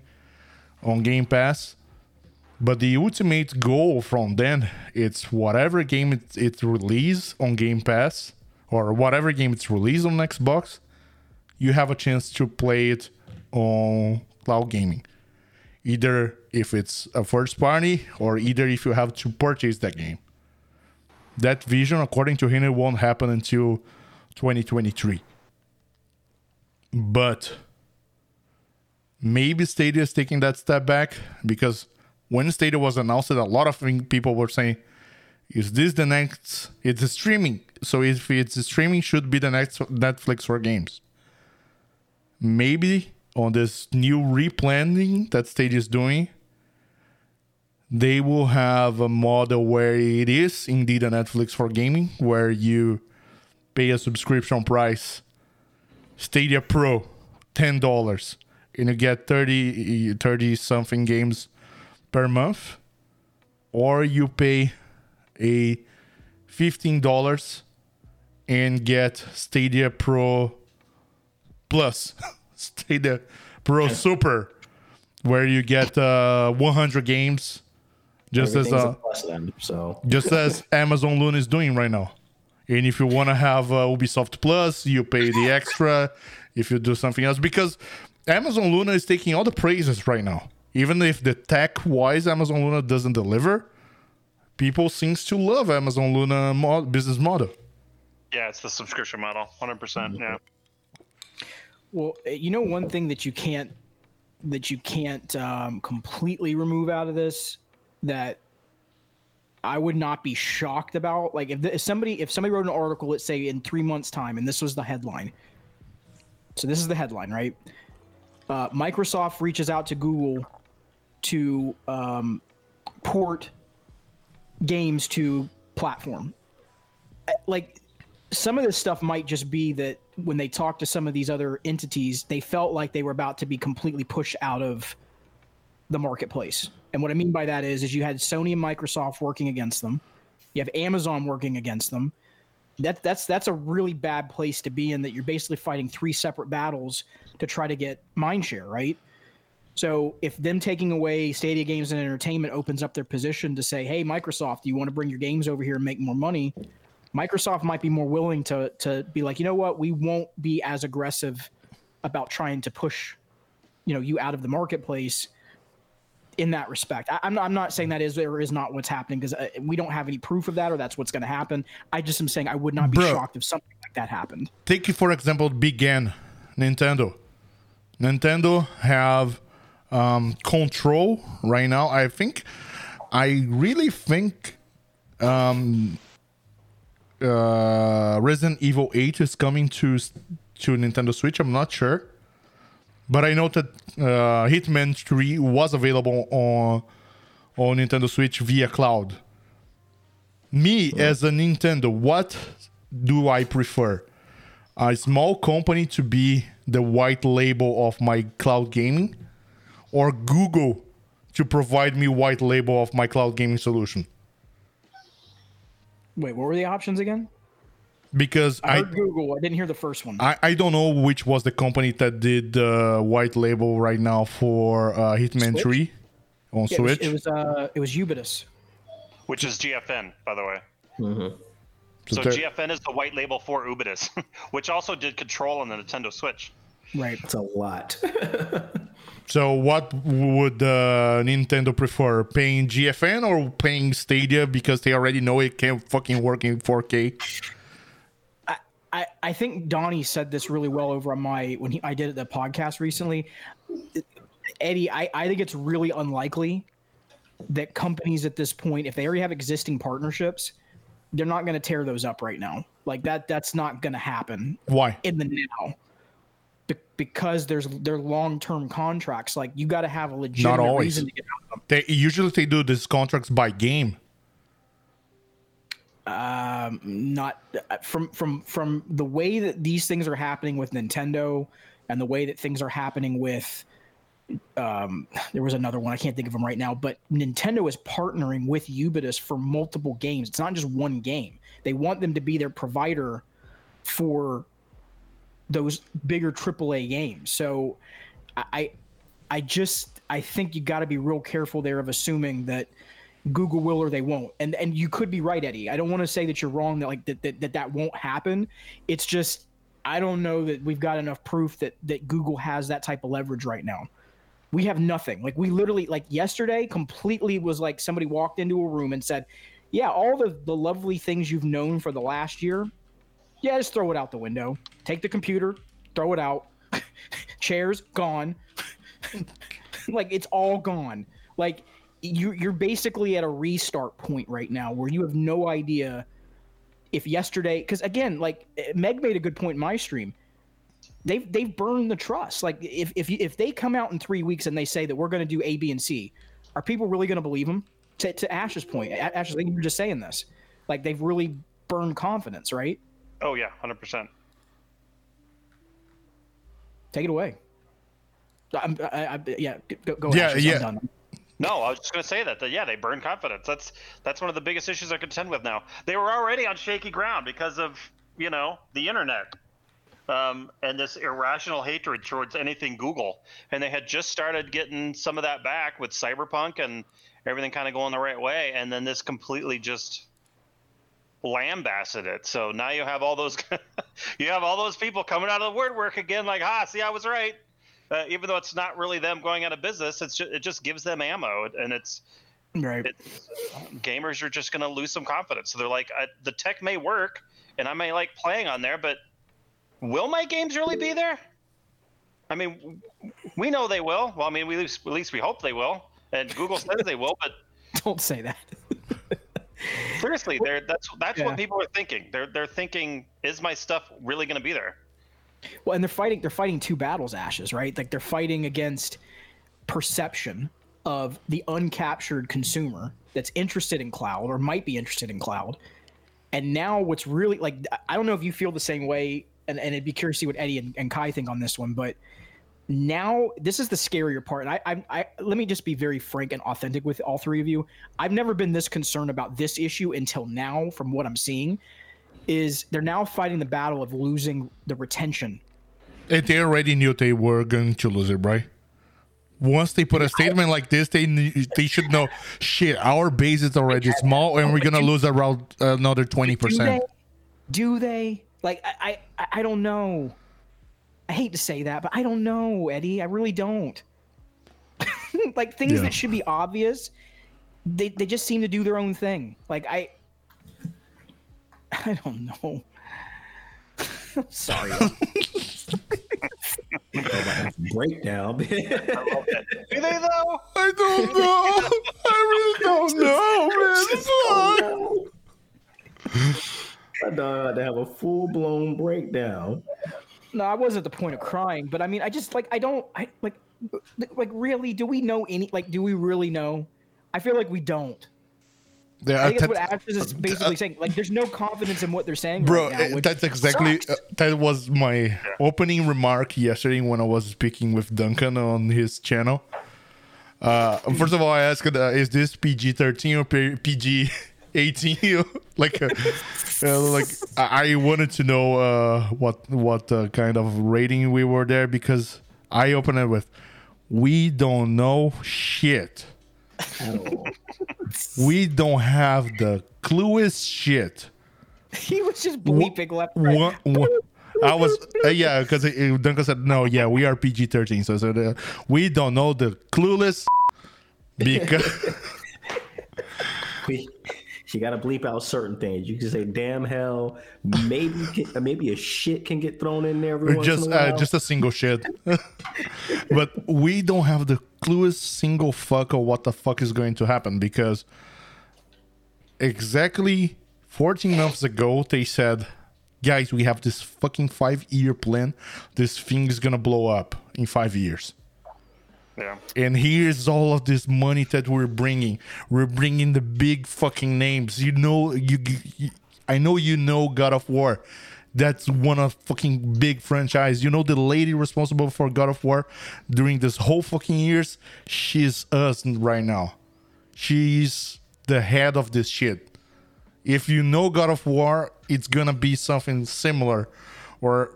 on Game Pass. But the ultimate goal from then, it's whatever game it's released on Game Pass or whatever game it's released on Xbox, you have a chance to play it on cloud gaming. Either if it's a first party or either if you have to purchase that game. That vision, according to him, it won't happen until 2023. But maybe Stadia is taking that step back because when Stadia was announced, a lot of people were saying, is this the next? It's streaming. So if it's streaming, should be the next Netflix for games. Maybe on this new replanning that Stadia is doing, they will have a model where it is indeed a Netflix for gaming, where you pay a subscription price, Stadia Pro, $10, and you get 30-something games per month, or you pay a $15 and get Stadia Pro Plus, Stadia Pro Super, where you get 100 games. Just as Amazon Luna is doing right now. And if you want to have Ubisoft Plus, you pay the extra if you do something else. Because Amazon Luna is taking all the praises right now. Even if the tech-wise Amazon Luna doesn't deliver, people seem to love Amazon Luna business model. Yeah, it's the subscription model, 100%. Yeah. Well, you know one thing that you can't completely remove out of this that I would not be shocked about. Like if somebody wrote an article, let's say in 3 months time, and this was the headline. So this is the headline, right? Microsoft reaches out to Google to port games to platform. Like some of this stuff might just be that when they talked to some of these other entities, they felt like they were about to be completely pushed out of the marketplace. And what I mean by that is you had Sony and Microsoft working against them. You have Amazon working against them. That's a really bad place to be in, that you're basically fighting three separate battles to try to get mindshare, right? So if them taking away Stadia games and entertainment opens up their position to say, hey, Microsoft, do you want to bring your games over here and make more money? Microsoft might be more willing to be like, you know what, we won't be as aggressive about trying to push, you out of the marketplace in that respect. I'm not saying that is or is not what's happening, because we don't have any proof of that or that's what's going to happen. I just am saying I would not be shocked if something like that happened. Take, for example, began Nintendo. Nintendo have control right now. I really think Resident Evil 8 is coming to Nintendo Switch. I'm not sure, but I know that Hitman 3 was available on or Nintendo Switch via cloud. Me, as a Nintendo, what do I prefer? A small company to be the white label of my cloud gaming, or Google to provide me white label of my cloud gaming solution? Wait, what were the options again? Because I heard Google. I didn't hear the first one. I don't know which was the company that did white label right now for Hitman Switch? 3 on Switch. It was Ubitus. Which is GFN, by the way. Mm-hmm. So GFN is the white label for Ubitus, which also did Control on the Nintendo Switch. Right. That's a lot. So what would Nintendo prefer? Paying GFN or paying Stadia because they already know it can't fucking work in 4K? I think Donnie said this really well over on when I did the podcast recently. Eddie, I think it's really unlikely that companies at this point, if they already have existing partnerships, they're not going to tear those up right now. Like that's not going to happen. Why? In the now. Because they're long-term contracts. Like you got to have a legitimate reason to get out of them. They usually do these contracts by game. Not from the way that these things are happening with Nintendo and the way that things are happening with there was another one, I can't think of them right now, but Nintendo is partnering with Ubitus for multiple games. It's not just one game. They want them to be their provider for those bigger AAA games. So I think you got to be real careful there of assuming that Google will or they won't. And you could be right, Eddie. I don't want to say that you're wrong, that won't happen. It's just I don't know that we've got enough proof that Google has that type of leverage right now. We have nothing. Like we literally, like yesterday, completely was like somebody walked into a room and said, yeah, all the lovely things you've known for the last year, yeah, just throw it out the window. Take the computer, throw it out. Chairs, gone. Like it's all gone. Like you're basically at a restart point right now where you have no idea if yesterday, because again, like Meg made a good point in my stream. They've burned the trust. Like if they come out in 3 weeks and they say that we're going to do A, B, and C, are people really going to believe them? To Ash's point, Ash, I think you're just saying this. Like they've really burned confidence, right? Oh yeah, 100%. Take it away. Go. Yeah, Ash, yeah. I'm done. No, I was just going to say that they burn confidence. That's one of the biggest issues I contend with now. They were already on shaky ground because of, the internet and this irrational hatred towards anything Google. And they had just started getting some of that back with Cyberpunk and everything kind of going the right way. And then this completely just lambasted it. So now you have all those people coming out of the woodwork again like, see, I was right. Even though it's not really them going out of business, it just gives them ammo, and it's right. Gamers are just going to lose some confidence. So they're like, the tech may work, and I may like playing on there, but will my games really be there? I mean, we know they will. Well, I mean, at least we hope they will, and Google says they will. But don't say that. Seriously, that's what people are thinking. They're thinking, is my stuff really going to be there? Well, and they're fighting two battles, Ashes, right? Like they're fighting against perception of the uncaptured consumer that's interested in cloud or might be interested in cloud. And now what's really, like, I don't know if you feel the same way, and I'd be curious to see what Eddie and Kai think on this one, but now this is the scarier part. And I let me just be very frank and authentic with all three of you. I've never been this concerned about this issue until now from what I'm seeing. Is they're now fighting the battle of losing the retention. And they already knew they were going to lose it, right? Once they put a statement like this, they should know, shit, our base is already small, and we're going to lose around another 20%. Do they? Like, I don't know. I hate to say that, but I don't know, Eddie. I really don't. Like, things that should be obvious, they just seem to do their own thing. Like, I don't know. I'm sorry. Breakdown. Do they though? I don't know. I really don't know, man. I don't have to have a full-blown breakdown. No, I wasn't at the point of crying, but I mean, I just like, I don't, I like, really, do we know any? Like, do we really know? I feel like we don't. Yeah, I think that's what Actress is basically saying. Like, there's no confidence in what they're saying, bro. Right now, that's exactly that was my opening remark yesterday when I was speaking with Duncan on his channel. First of all, I asked, "Is this PG-13 or PG-18?" like I wanted to know what kind of rating we were there, because I opened it with, "We don't know shit." Oh. We don't have the clueless shit. He was just bleeping left. Right. I was, because Duncan said, no, we are PG-13. So I said, we don't know the clueless because you got to bleep out certain things. You can say, damn hell, maybe a shit can get thrown in there. Just a single shit. But we don't have the clueless single fuck of what the fuck is going to happen, because exactly 14 months ago, they said, guys, we have this fucking 5-year plan. This thing is going to blow up in 5 years. Yeah. And here's all of this money that we're bringing. We're bringing the big fucking names. You know, I know you know God of War. That's one of fucking big franchise. You know the lady responsible for God of War during this whole fucking years? She's us right now. She's the head of this shit. If you know God of War, it's gonna be something similar, or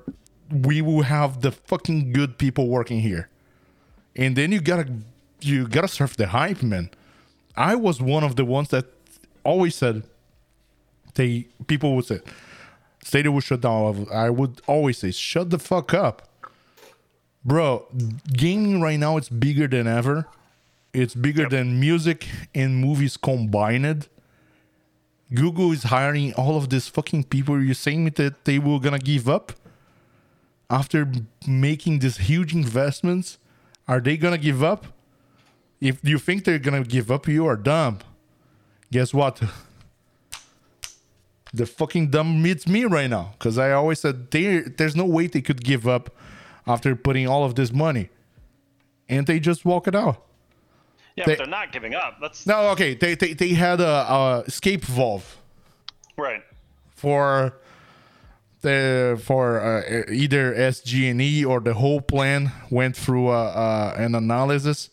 we will have the fucking good people working here. And then you gotta surf the hype, man. I was one of the ones that always said, people would say, Stadia would shut down. I would always say, shut the fuck up. Bro, gaming right now, it's bigger than ever. It's bigger than music and movies combined. Google is hiring all of these fucking people. You're saying that they were gonna give up after making these huge investments? Are they going to give up? If you think they're going to give up, you are dumb. Guess what? The fucking dumb meets me right now. Because I always said there's no way they could give up after putting all of this money. And they just walk it out. Yeah, but they're not giving up. No, okay. They had a escape valve. Right. For either SG&E or the whole plan went through an analysis,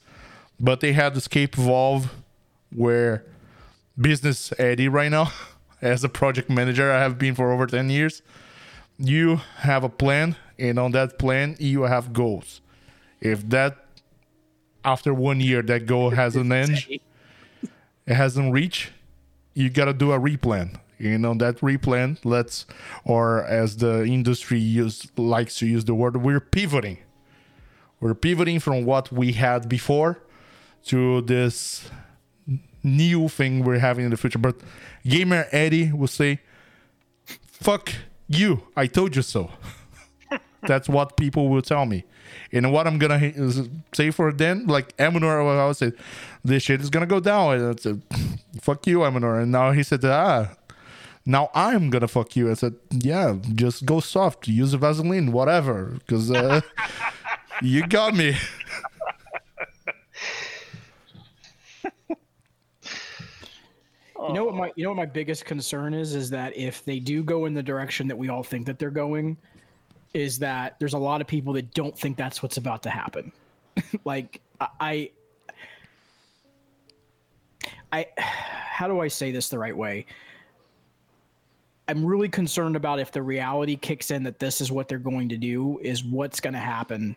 but they had escape valve where business Eddie right now, as a project manager I have been for over 10 years, you have a plan, and on that plan you have goals. If that after 1 year that goal has an end, it hasn't reached, you gotta do a replan. And on that replan, or as the industry likes to use the word, we're pivoting. We're pivoting from what we had before to this new thing we're having in the future. But Gamer Eddie will say, fuck you, I told you so. That's what people will tell me. And what I'm going to say for them, like Amunor, I would say, this shit is going to go down. And I said, fuck you, Amunor. And now he said, now I'm going to fuck you. I said, yeah, just go soft. Use Vaseline, whatever. Because you got me. You know what my biggest concern is that if they do go in the direction that we all think that they're going, is that there's a lot of people that don't think that's what's about to happen. Like, I how do I say this the right way? I'm really concerned about if the reality kicks in that this is what they're going to do, is what's going to happen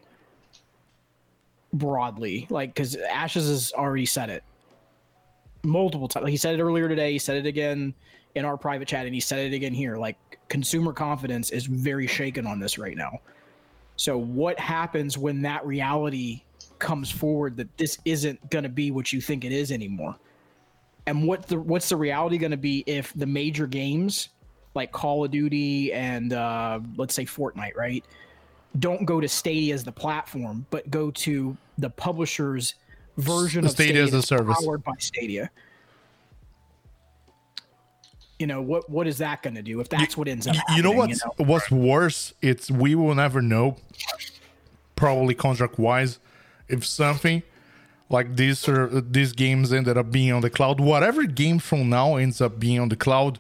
broadly. Like, because Ashes has already said it multiple times. Like, he said it earlier today. He said it again in our private chat, and he said it again here. Like, consumer confidence is very shaken on this right now. So what happens when that reality comes forward that this isn't going to be what you think it is anymore? And what's the reality going to be if the major games like Call of Duty and let's say Fortnite, right? Don't go to Stadia as the platform, but go to the publisher's version of Stadia as a service powered by Stadia. You know, what is that going to do if that's what ends up happening? What's worse? It's we will never know, probably contract-wise, if something like these games ended up being on the cloud, whatever game from now ends up being on the cloud,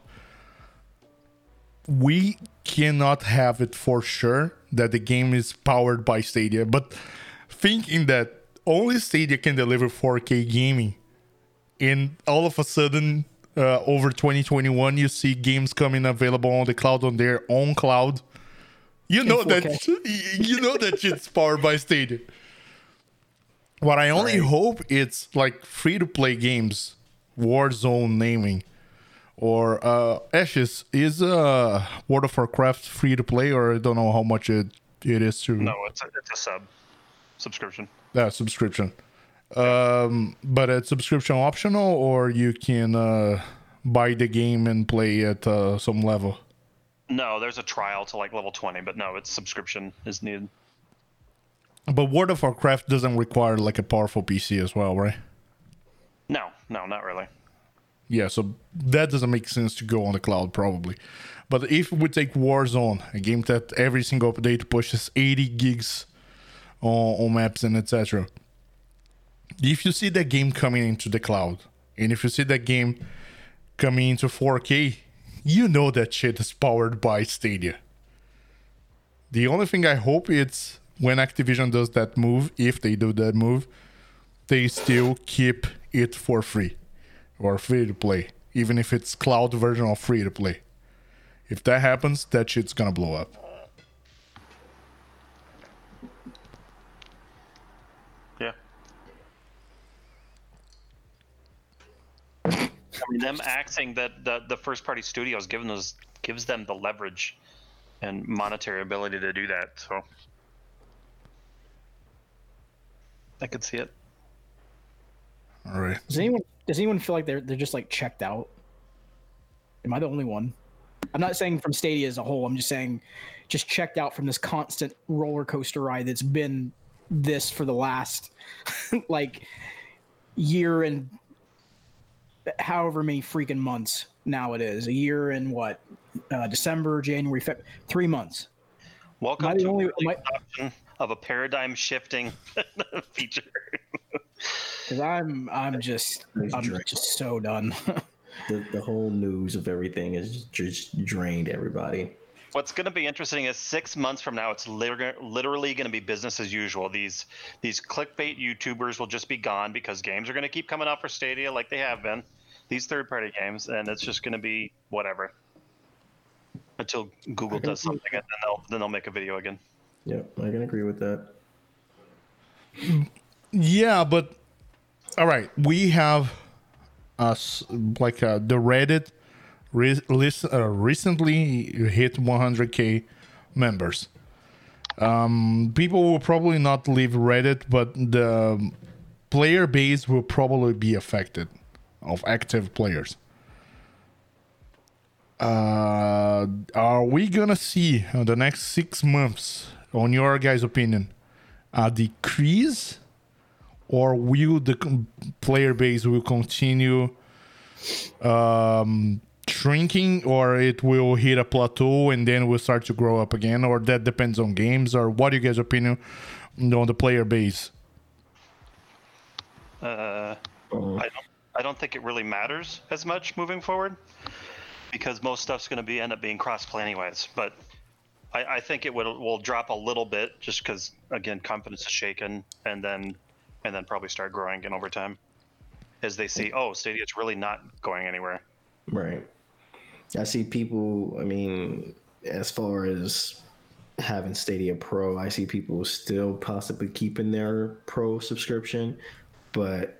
we cannot have it for sure that the game is powered by Stadia. But thinking that only Stadia can deliver 4K gaming, and all of a sudden over 2021 you see games coming available on the cloud, on their own cloud, you know that it's powered by Stadia. What I only hope it's like free-to-play games, Warzone naming, or Ashes is World of Warcraft free-to-play, or I don't know how much it is to. No, it's a subscription. Yeah, subscription. But it's subscription optional, or you can buy the game and play at some level. No, there's a trial to like level 20, but no, it's subscription is needed. But World of Warcraft doesn't require like a powerful PC as well, right? No, not really. Yeah, so that doesn't make sense to go on the cloud probably. But if we take Warzone, a game that every single update pushes 80 gigs on maps and etc. If you see that game coming into the cloud, and if you see that game coming into 4K, you know that shit is powered by Stadia. The only thing I hope it's when Activision does that move, if they do that move, they still keep it for free or free to play, even if it's cloud version of free to play. If that happens, that shit's gonna blow up. Yeah. I mean, them acting that the first party studios gives them the leverage and monetary ability to do that, so I could see it. All right. Does anyone feel like they're just like checked out? Am I the only one? I'm not saying from Stadia as a whole. I'm just saying just checked out from this constant roller coaster ride that's been this for the last like year and however many freaking months now it is. A year and what? December, January, February, 3 months. Welcome to the only option of a paradigm shifting feature. Because I'm just so done. the whole news of everything has just drained everybody. What's going to be interesting is 6 months from now, it's literally going to be business as usual. These clickbait YouTubers will just be gone because games are going to keep coming out for Stadia like they have been. These third-party games, and it's just going to be whatever until Google does something, and then they'll make a video again. Yeah, I can agree with that. Yeah, but all right, we have the Reddit recently hit 100K members. People will probably not leave Reddit, but the player base will probably be affected of active players. Are we gonna see in the next 6 months, on your guys' opinion, a decrease, or will the player base will continue shrinking, or it will hit a plateau and then will start to grow up again, or that depends on games? Or what do you guys' opinion on the player base? I don't think it really matters as much moving forward, because most stuff's going to be end up being cross-play anyways. But I think it will drop a little bit, just because, again, confidence is shaken, and then probably start growing again over time as they see, oh, Stadia's really not going anywhere. Right. I see people, I mean, as far as having Stadia Pro, I see people still possibly keeping their Pro subscription, but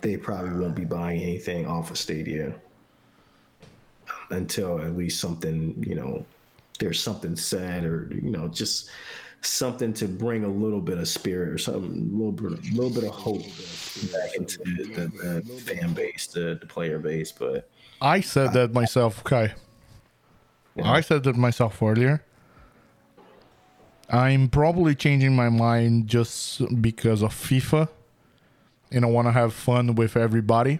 they probably won't be buying anything off of Stadia until at least something, you know, there's something said, or, you know, just something to bring a little bit of spirit or something, a little bit of hope back into the fan base, the player base. But I said that myself, Kai. Yeah. I said that myself earlier. I'm probably changing my mind just because of FIFA, and I want to have fun with everybody.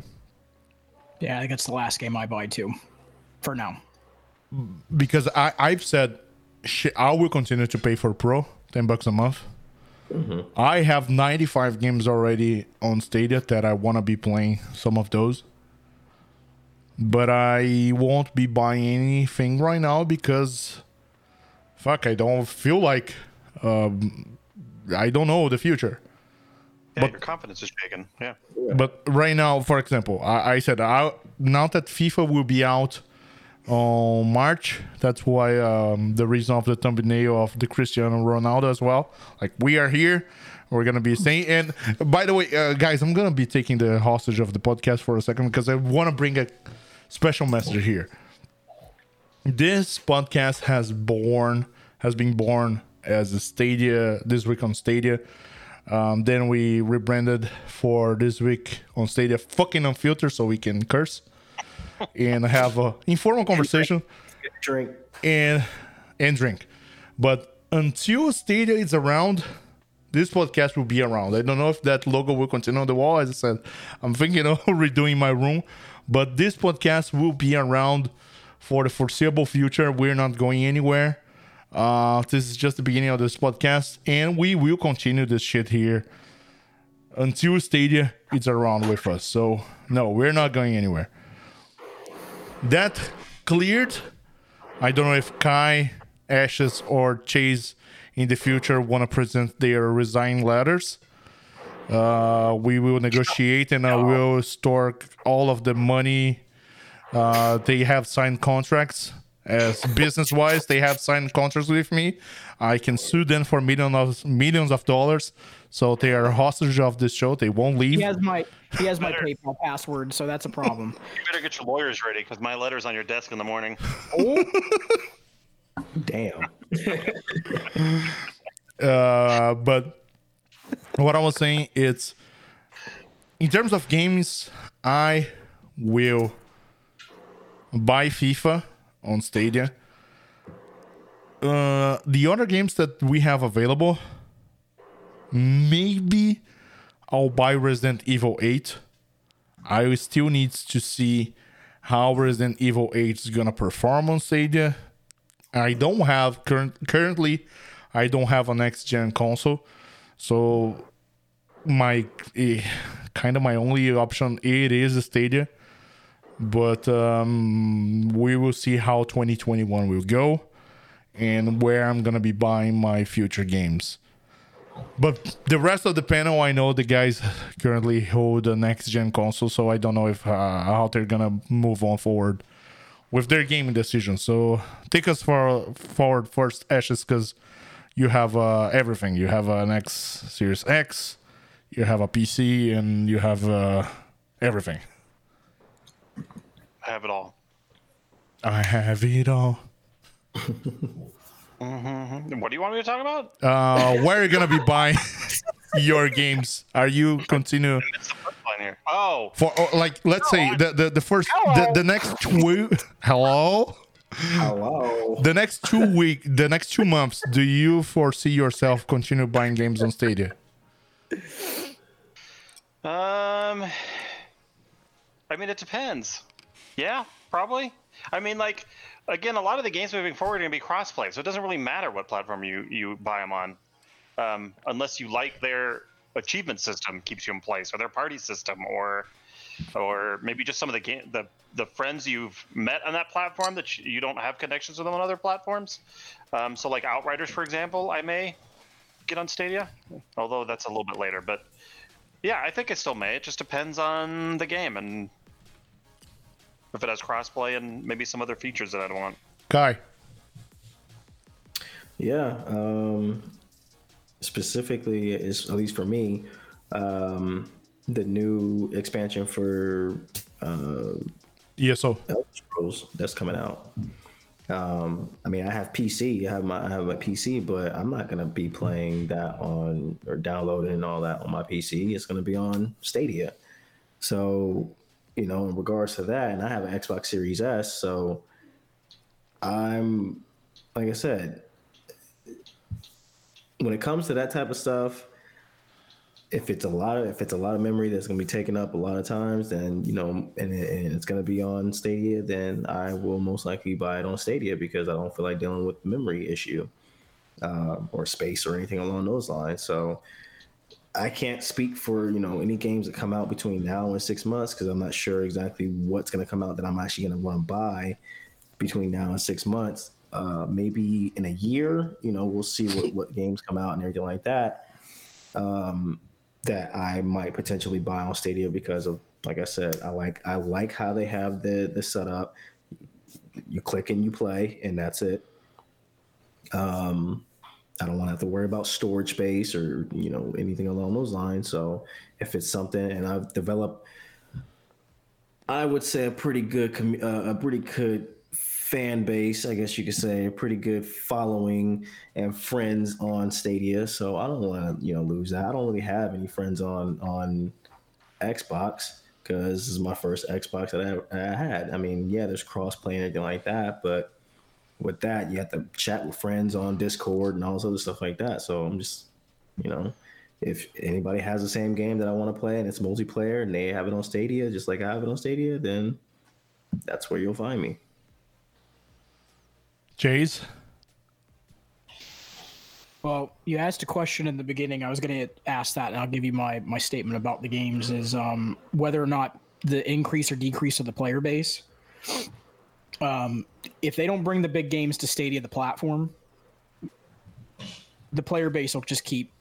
Yeah, I think that's the last game I buy too, for now. Because I've said, I will continue to pay for Pro, $10 a month. Mm-hmm. I have 95 games already on Stadia that I want to be playing some of those. But I won't be buying anything right now because, fuck, I don't feel like, I don't know the future. Yeah, but your confidence is shaken. Yeah. But right now, for example, I said, now that FIFA will be out on March, that's why the reason of the thumbnail of the Cristiano Ronaldo as well. Like, we are here. We're going to be saying, and by the way, guys, I'm going to be taking the hostage of the podcast for a second because I want to bring a special message here. This podcast has been born as a Stadia, This Week on Stadia. Then we rebranded for This Week on Stadia fucking Unfiltered so we can curse and have an informal conversation. Drink. And drink. But until Stadia is around, this podcast will be around. I don't know if that logo will continue on the wall. As I said, I'm thinking of redoing my room. But this podcast will be around for the foreseeable future. We're not going anywhere. This is just the beginning of this podcast. And we will continue this shit here until Stadia is around with us. So, no, we're not going anywhere. That cleared. I don't know if Kai, Ashes, or Chase in the future want to present their resign letters. We will negotiate and I will store all of the money they have signed contracts. As business-wise, they have signed contracts with me. I can sue them for millions of dollars. So they are hostage of this show. They won't leave. He has my PayPal password, so that's a problem. You better get your lawyers ready because my letter's on your desk in the morning. Oh. Damn. But what I was saying is, in terms of games, I will buy FIFA on Stadia. The other games that we have available, maybe I'll buy Resident Evil 8. I still need to see how Resident Evil 8 is gonna perform on Stadia. I don't have currently. I don't have a next-gen console, so my kind of my only option it is Stadia. But we will see how 2021 will go and where I'm gonna be buying my future games. But the rest of the panel, I know the guys currently hold a next-gen console, so I don't know if how they're gonna move on forward with their gaming decisions. So take us forward first, Ashes, because you have everything. You have an X Series X, you have a PC, and you have everything. I have it all. I have it all. Mm-hmm. What do you want me to talk about? Where are you going to be buying your games? Are you continuing? Here. Oh, for let's say the first the next 2 hello the next 2 weeks, the next 2 months, do you foresee yourself continue buying games on Stadia? I mean, it depends. Yeah, probably. I mean, like, again, a lot of the games moving forward are gonna be cross-play, so it doesn't really matter what platform you buy them on, unless you like their achievement system keeps you in place, or their party system, or maybe just some of the friends you've met on that platform that you don't have connections with them on other platforms. So like Outriders, for example, I may get on Stadia, although that's a little bit later. But yeah, I think I still may. It just depends on the game and if it has crossplay and maybe some other features that I don't want. Kai. Yeah. Specifically, is at least for me, the new expansion for ESO that's coming out. I mean, I have PC, I have my PC, but I'm not gonna be playing that on or downloading all that on my PC. It's gonna be on Stadia. So, you know, in regards to that, and I have an Xbox Series S, so I'm, like I said, when it comes to that type of stuff, if it's a lot of memory that's going to be taken up a lot of times, then, you know, and it's going to be on Stadia, then I will most likely buy it on Stadia because I don't feel like dealing with the memory issue. or space or anything along those lines. So I can't speak for, you know, any games that come out between now and 6 months, because I'm not sure exactly what's going to come out that I'm actually going to want to buy between now and 6 months. Maybe in a year, you know, we'll see what games come out and everything like that, that I might potentially buy on Stadia, because of, like I said, I like how they have the setup. You click and you play, and that's it. I don't want to have to worry about storage space or, you know, anything along those lines. So if it's something, and I've developed, I would say, a pretty good fan base, I guess you could say, a pretty good following and friends on Stadia. So I don't want to, you know, lose that. I don't really have any friends on Xbox, because this is my first Xbox that I had. I mean, yeah, there's crossplay and everything like that, but with that, you have to chat with friends on Discord and all this other stuff like that. So I'm just, you know, if anybody has the same game that I want to play and it's multiplayer and they have it on Stadia, just like I have it on Stadia, then that's where you'll find me. Jays? Well, you asked a question in the beginning. I was going to ask that, and I'll give you my statement about the games is whether or not the increase or decrease of the player base. If they don't bring the big games to Stadia, the platform, the player base will just keep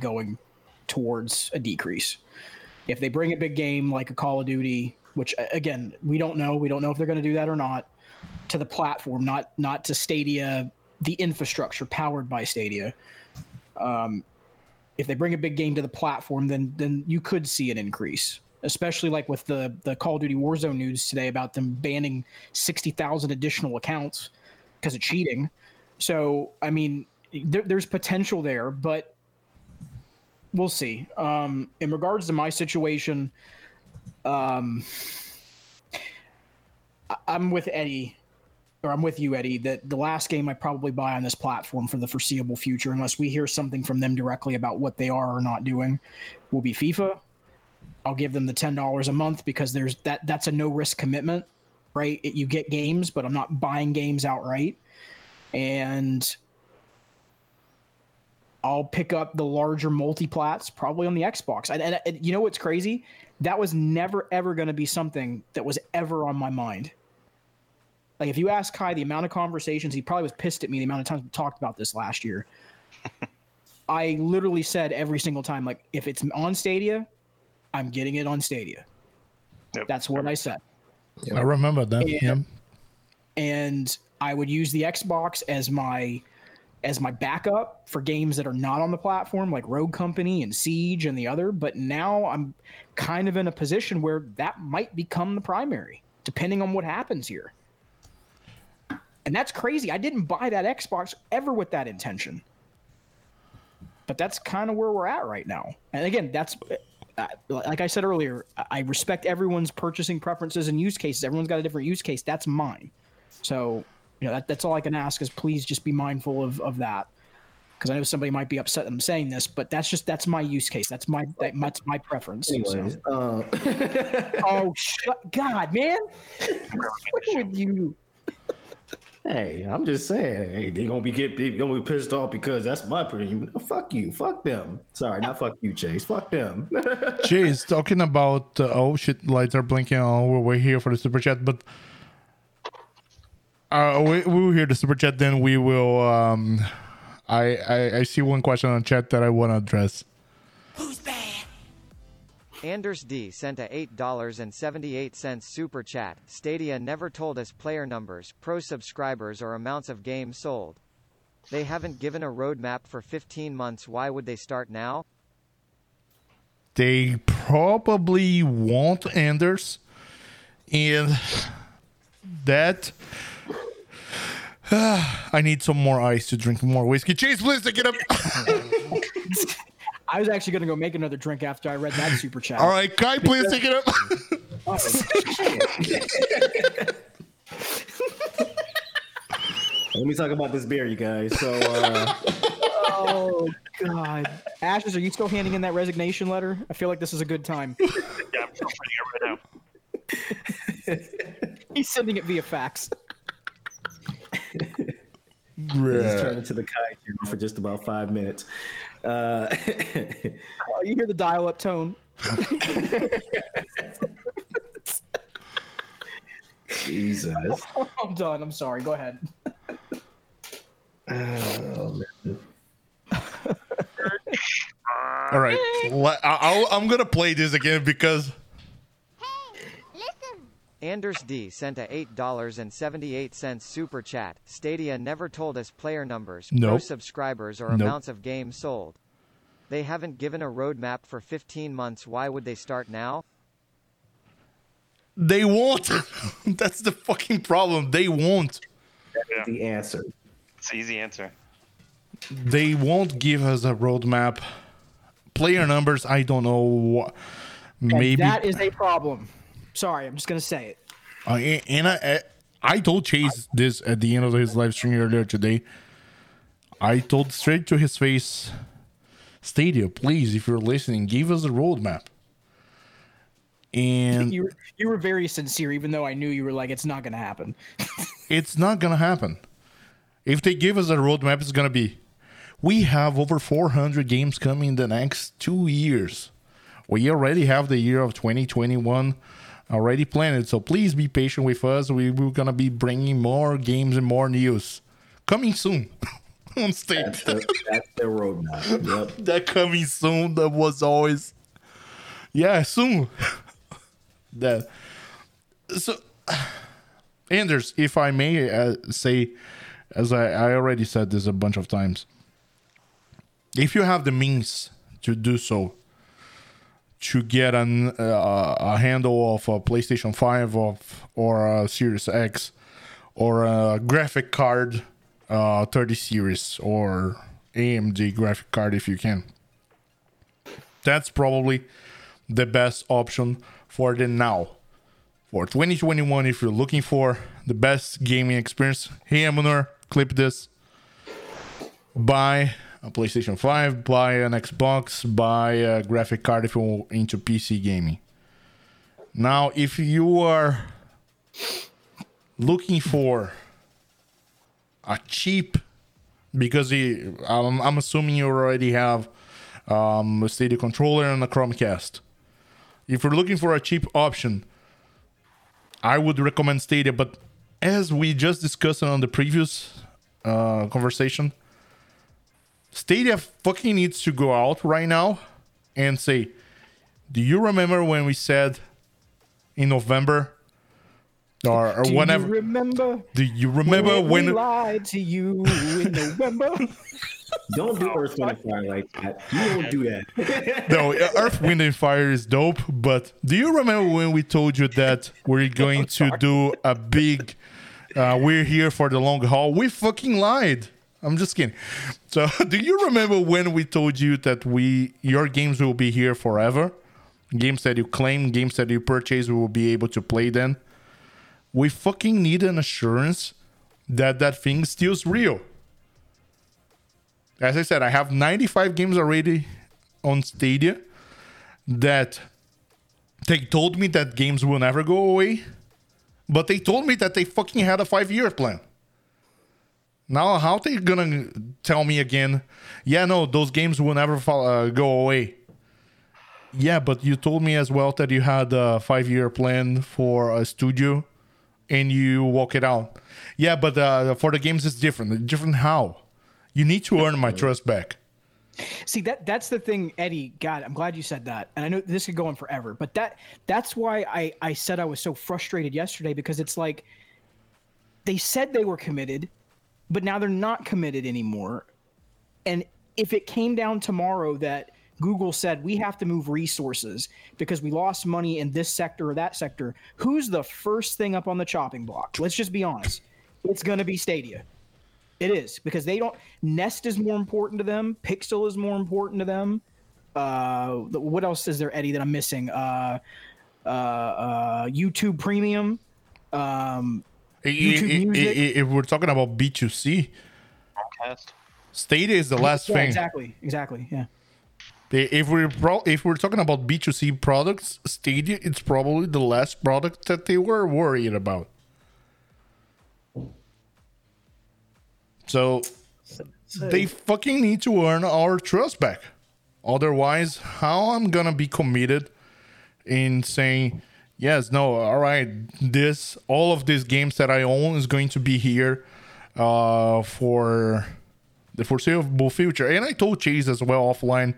going towards a decrease. If they bring a big game like a Call of Duty, which again, we don't know if they're going to do that or not, to the platform, not to Stadia, the infrastructure powered by Stadia. If they bring a big game to the platform, then you could see an increase, especially like with the Call of Duty Warzone news today about them banning 60,000 additional accounts because of cheating. So, I mean, there's potential there, but we'll see. In regards to my situation, I'm with you, Eddie, that the last game I probably buy on this platform for the foreseeable future, unless we hear something from them directly about what they are or not doing, will be FIFA. I'll give them the $10 a month because there's that's a no risk commitment, right? You get games, but I'm not buying games outright. And I'll pick up the larger multi-plats probably on the Xbox. And you know what's crazy? That was never, ever going to be something that was ever on my mind. Like, if you ask Kai the amount of conversations, he probably was pissed at me the amount of times we talked about this last year. I literally said every single time, like, if it's on Stadia, I'm getting it on Stadia. Yep. That's what I said. Yep. I remember that. And I would use the Xbox as my backup for games that are not on the platform, like Rogue Company and Siege and the other. But now I'm kind of in a position where that might become the primary, depending on what happens here. And that's crazy. I didn't buy that Xbox ever with that intention. But that's kind of where we're at right now. And again, that's... like I said earlier, I respect everyone's purchasing preferences and use cases. Everyone's got a different use case. That's mine. So, you know, that's all I can ask is please just be mindful of that. Because I know somebody might be upset that I'm saying this, but that's my use case. That's my preference. Anyways, so. Oh, God, man. What's with you? Hey, I'm just saying. Hey, they're gonna be pissed off because that's my opinion. Fuck you. Fuck them. Sorry, not fuck you, Chase. Fuck them. Chase, talking about oh shit, lights are blinking. Oh, we're here for the super chat, but we will hear the super chat. Then we will. I see one question on chat that I want to address. Who's bad? Anders D sent a $8.78 super chat. Stadia never told us player numbers, pro subscribers, or amounts of games sold. They haven't given a roadmap for 15 months. Why would they start now? They probably won't, Anders. And that... I need some more ice to drink more whiskey. Chase, please, get up! I was actually going to go make another drink after I read that super chat. All right, Kai, please take it up. Let me talk about this beer, you guys. So, oh, God. Ashes, are you still handing in that resignation letter? I feel like this is a good time. Yeah, I'm still printing it right now. He's sending it via fax. Just turn into the kaiju for just about 5 minutes. Oh, you hear the dial-up tone. Jesus. I'm done. I'm sorry. Go ahead. Oh, man. All right. I'm going to play this again because... Anders D sent a $8.78 super chat. Stadia never told us player numbers, pro subscribers, or amounts of games sold. They haven't given a roadmap for 15 months. Why would they start now? They won't. That's the fucking problem. They won't. That's the answer. It's the easy answer. They won't give us a roadmap. Player numbers, I don't know. Maybe. And that is a problem. Sorry, I'm just going to say it. And I told Chase this at the end of his live stream earlier today. I told straight to his face, Stadia, please, if you're listening, give us a roadmap. And you were very sincere, even though I knew you were like, it's not going to happen. It's not going to happen. If they give us a roadmap, it's going to be, we have over 400 games coming in the next 2 years. We already have the year of 2021 already planned, so please be patient with us. We're gonna be bringing more games and more news coming soon on stage. That's the roadmap. Yep. That coming soon. That was always, soon. That. So, Anders, if I may say, as I already said this a bunch of times, if you have the means to do so, to get a handle of a PlayStation 5 or a Series X or a graphic card 30 Series or AMD graphic card if you can. That's probably the best option for the now. For 2021, if you're looking for the best gaming experience, hey, Amunur, clip this. Buy a PlayStation 5, buy an Xbox, buy a graphic card if you're into PC gaming. Now, if you are looking for a cheap, because I'm assuming you already have a Stadia controller and a Chromecast. If you're looking for a cheap option, I would recommend Stadia, but as we just discussed on the previous conversation, Stadia fucking needs to go out right now and say, do you remember when we said in November or whenever? Do you remember when we lied to you in November? Don't do Earth, Wind, and Fire like that. You don't do that. No, Earth, Wind, and Fire is dope, but do you remember when we told you that we're going to do a big, we're here for the long haul? We fucking lied. I'm just kidding. So, do you remember when we told you that your games will be here forever? Games that you claim, games that you purchase, we will be able to play then. We fucking need an assurance that that thing still is real. As I said, I have 95 games already on Stadia that they told me that games will never go away, but they told me that they fucking had a 5-year plan. Now, how they gonna tell me again? Yeah, no, those games will never go away. Yeah, but you told me as well that you had a 5-year plan for a studio, and you walk it out. Yeah, but for the games, it's different. Different how? You need to earn my trust back. See, that's the thing, Eddie. God, I'm glad you said that. And I know this could go on forever, but that's why I said I was so frustrated yesterday, because it's like they said they were committed, but now they're not committed anymore. And if it came down tomorrow that Google said, we have to move resources because we lost money in this sector or that sector, who's the first thing up on the chopping block? Let's just be honest. It's going to be Stadia. It is, because they don't. Nest is more important to them. Pixel is more important to them. What else is there, Eddie, that I'm missing? YouTube Premium. If we're talking about B2C, Stadia is the last thing. Exactly, yeah. If we're talking about B2C products, Stadia, it's probably the last product that they were worried about. So they fucking need to earn our trust back. Otherwise, how I'm going to be committed in saying, yes, no, all right, this, all of these games that I own is going to be here for the foreseeable future. And I told Chase as well offline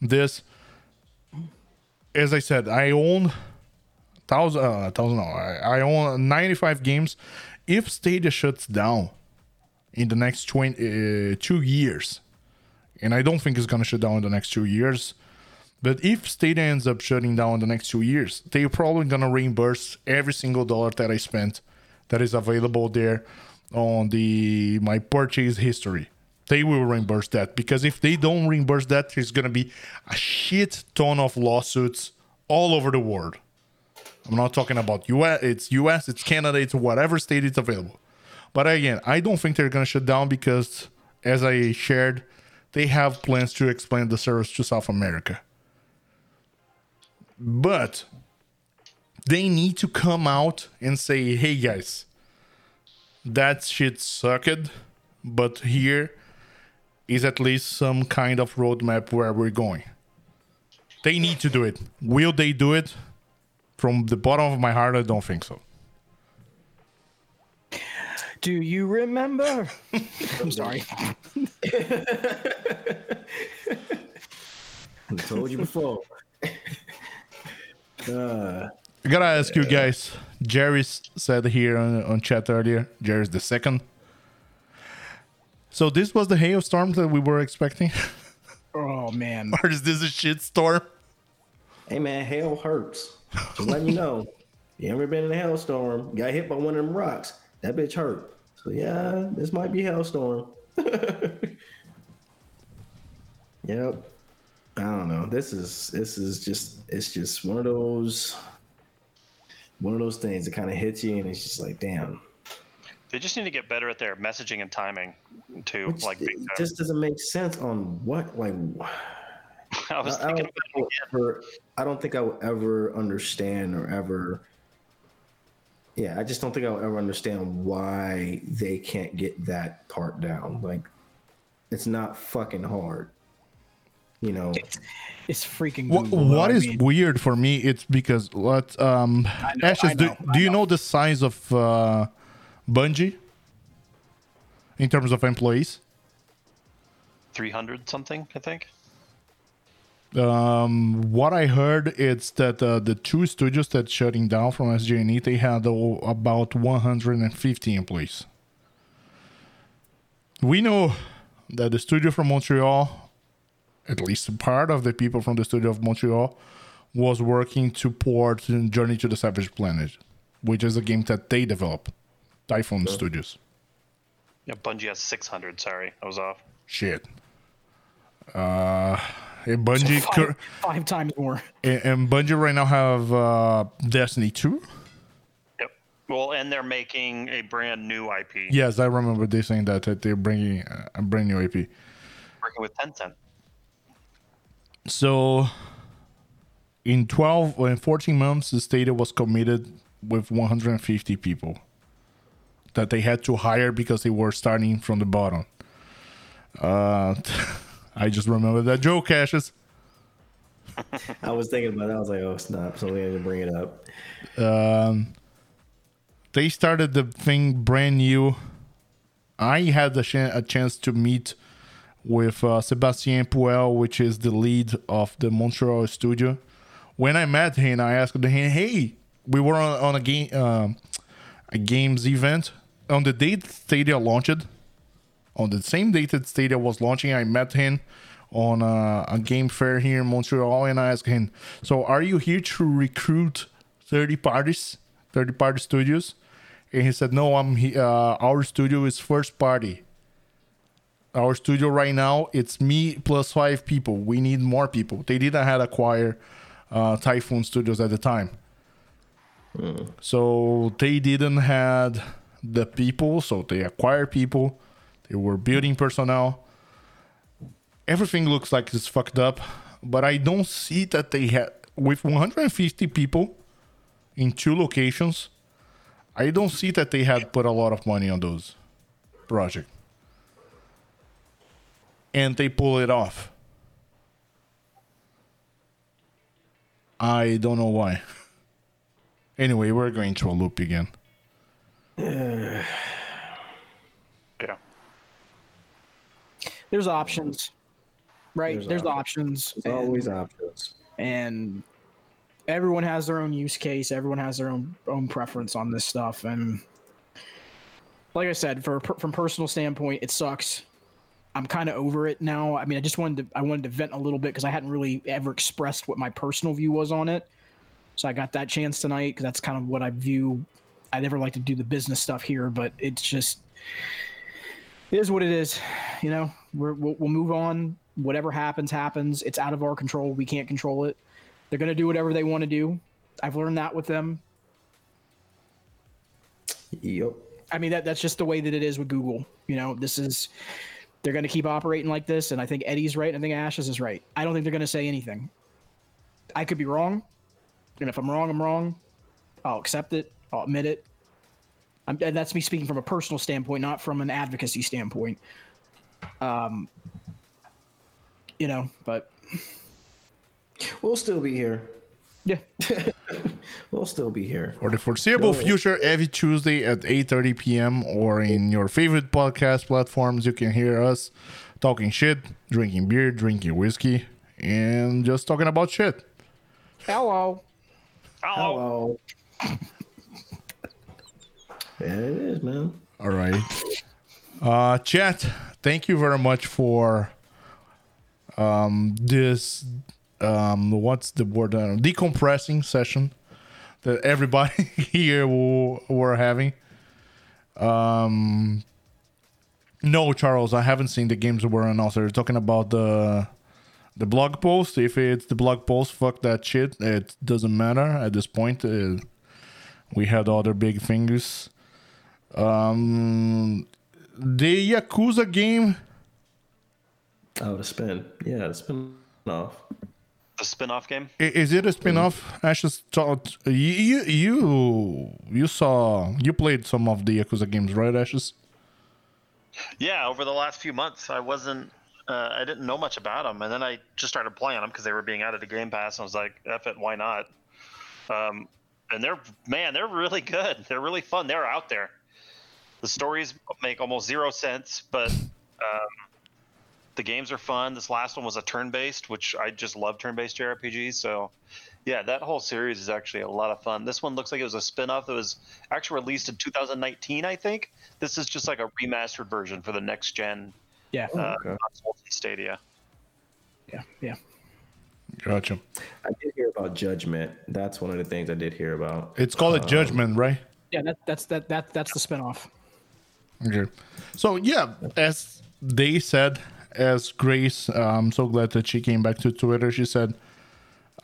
this. As I said, I own 95 games. If Stadia shuts down in the next 2 years, and I don't think it's going to shut down in the next 2 years, but if Stadia ends up shutting down in the next 2 years, they're probably going to reimburse every single dollar that I spent that is available there on my purchase history. They will reimburse that, because if they don't reimburse that, there's going to be a shit ton of lawsuits all over the world. I'm not talking about US, it's US, it's Canada, it's whatever state it's available. But again, I don't think they're going to shut down because, as I shared, they have plans to expand the service to South America. But they need to come out and say, hey guys, that shit sucked, but here is at least some kind of roadmap where we're going. They need to do it. Will they do it? From the bottom of my heart, I don't think so. Do you remember? I'm sorry. I told you before. I gotta ask you guys. Jerry said here on chat earlier, Jerry's the second. So this was the hailstorm that we were expecting? Oh, man. Or is this a shit storm? Hey, man, hail hurts. Just letting you know. You ever been in a hailstorm, got hit by one of them rocks, that bitch hurt. So, yeah, this might be hailstorm. Yep. I don't know. It's just one of those things that kind of hits you, and it's just like, damn. They just need to get better at their messaging and timing, too. Which, like, it just doesn't make sense on what, like. I don't think I will ever understand I just don't think I'll ever understand why they can't get that part down. Like, it's not fucking hard. You know, it's freaking Google. What I mean, weird for me, it's because what Ashes, do you know the size of Bungie in terms of employees? 300 something, I think. What I heard is that the two studios that shutting down from SG&E, they had about 150 employees. We know that the studio from Montreal, at least part of the people from the studio of Montreal, was working to port Journey to the Savage Planet, which is a game that they developed, Typhoon Studios. Yeah, Bungie has 600. Sorry, I was off. Shit. Bungie five times more. And Bungie right now have Destiny 2. Yep. Well, and they're making a brand new IP. Yes, I remember they saying that they're bringing a brand new IP. Working with Tencent. So, in 14 months, the Stadia was committed with 150 people that they had to hire because they were starting from the bottom. I just remember that joke, Ashes. I was thinking about it. I was like, oh, snap. So we had to bring it up. They started the thing brand new. I had a chance to meet with Sébastien Puel, which is the lead of the Montreal studio. When I met him, I asked him, hey, we were on a games event. On the date Stadia launched, on the same date that Stadia was launching, I met him on a game fair here in Montreal, and I asked him, so are you here to recruit 30-party studios? And he said, no, our studio is first party. Our studio right now, it's me plus 5 people. We need more people. They didn't have acquired Typhoon Studios at the time. So they didn't have the people, so they acquired people. They were building personnel. Everything looks like it's fucked up, but I don't see that they had, with 150 people in 2 locations, I don't see that they had put a lot of money on those projects. and they pull it off. I don't know why. Anyway, we're going to a loop again. Yeah. There's options, right? There's options. There's always options. And everyone has their own use case. Everyone has their own preference on this stuff. And like I said, from personal standpoint, it sucks. I'm kind of over it now. I mean, I wanted to vent a little bit because I hadn't really ever expressed what my personal view was on it. So I got that chance tonight because that's kind of what I view. I never like to do the business stuff here, but it's just, it is what it is. You know, we'll move on. Whatever happens, happens. It's out of our control. We can't control it. They're going to do whatever they want to do. I've learned that with them. Yep. I mean, that's just the way that it is with Google. You know, they're going to keep operating like this, and I think Eddie's right, and I think Ashes is right. I don't think they're going to say anything. I could be wrong, and if I'm wrong, I'm wrong. I'll accept it. I'll admit it. And that's me speaking from a personal standpoint, not from an advocacy standpoint. You know, but... We'll still be here. Yeah. We'll still be here. For the foreseeable future, every Tuesday at 8:30 p.m. or in your favorite podcast platforms, you can hear us talking shit, drinking beer, drinking whiskey, and just talking about shit. Hello. Yeah, it is, man. All right. Chat, thank you very much for this... what's the word? Decompressing session that everybody here were having. No, Charles, I haven't seen the games that were announced. They're talking about the blog post. If it's the blog post, fuck that shit. It doesn't matter at this point. We had other big fingers. The Yakuza game. Oh, the spin. Yeah, the spin off. A spin-off game? Is it a spin-off? I just thought you played some of the Yakuza games, right, Ashes? Yeah, over the last few months, I didn't know much about them, and then I just started playing them because they were being added to Game Pass, and I was like, "F it, why not?" And they're really good. They're really fun. They're out there. The stories make almost zero sense, but. The games are fun. This last one was a turn-based, which I just love turn-based JRPGs. So, yeah, that whole series is actually a lot of fun. This one looks like it was a spin-off that was actually released in 2019, I think. This is just like a remastered version for the next-gen console and Stadia. Yeah. Gotcha. I did hear about Judgment. That's one of the things I did hear about. It's called Judgment, right? Yeah, that's the spin-off. Okay. So, yeah, as they said... As Grace, I'm so glad that she came back to Twitter. She said,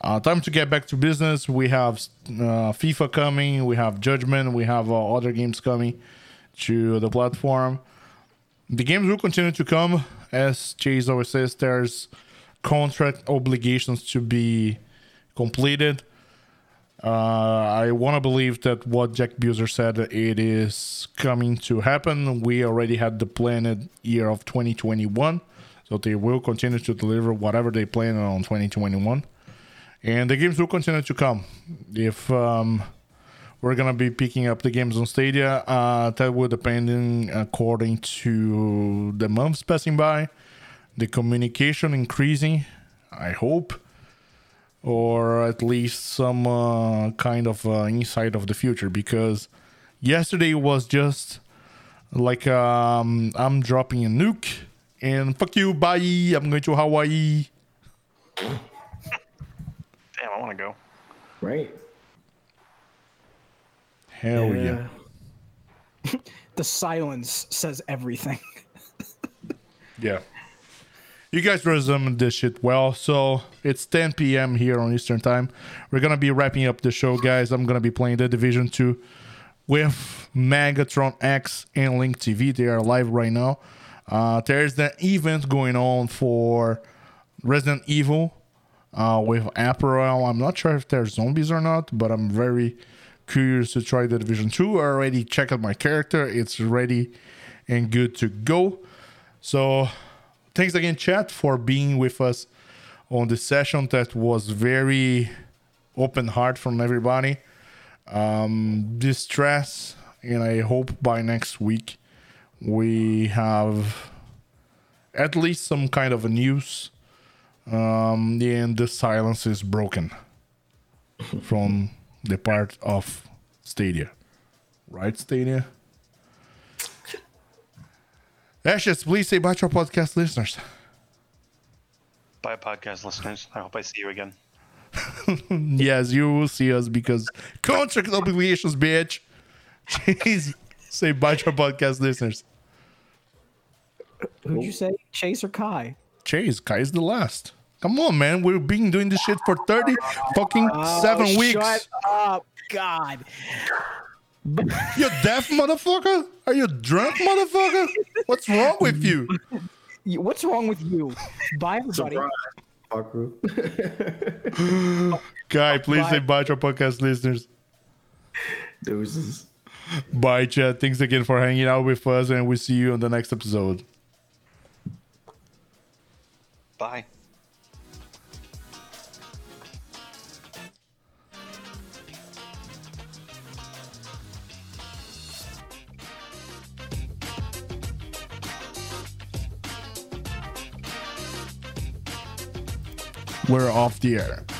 time to get back to business. We have FIFA coming. We have Judgment. We have other games coming to the platform. The games will continue to come. As Chase always says, there's contract obligations to be completed. I want to believe that what Jack Buser said, it is coming to happen. We already had the planned year of 2021. So they will continue to deliver whatever they plan on 2021. And the games will continue to come. If we're going to be picking up the games on Stadia, that will depend according to the months passing by, the communication increasing, I hope, or at least some kind of insight of the future. Because yesterday was just like, I'm dropping a nuke. And fuck you, bye. I'm going to Hawaii. Damn, I want to go. Right. Hell yeah. The silence says everything. Yeah. You guys resumed this shit well. So it's 10 p.m. here on Eastern Time. We're going to be wrapping up the show, guys. I'm going to be playing The Division 2 with Megatron X and Link TV. They are live right now. There's the event going on for Resident Evil with apparel. I'm not sure if there's zombies or not, but I'm very curious to try The Division 2. I already checked out my character. It's ready and good to go. So thanks again, chat, for being with us on the session that was very open heart from everybody. Distress, and I hope by next week we have at least some kind of news, and the silence is broken from the part of Stadia. Right, Stadia? Ashes, please say bye to our podcast listeners. Bye, podcast listeners. I hope I see you again. Yes, you will see us because contract obligations, bitch. Jeez. Say bye to our podcast listeners. Who'd you say? Chase or Kai? Chase. Kai is the last. Come on, man. We've been doing this shit for 30 fucking 7 weeks. Shut up, God. You're deaf, motherfucker? Are you drunk, motherfucker? What's wrong with you? What's wrong with you? Bye, everybody. Kai, please say bye to our podcast listeners. Deuces. Bye, chat. Thanks again for hanging out with us, and we'll see you on the next episode. Bye. We're off the air.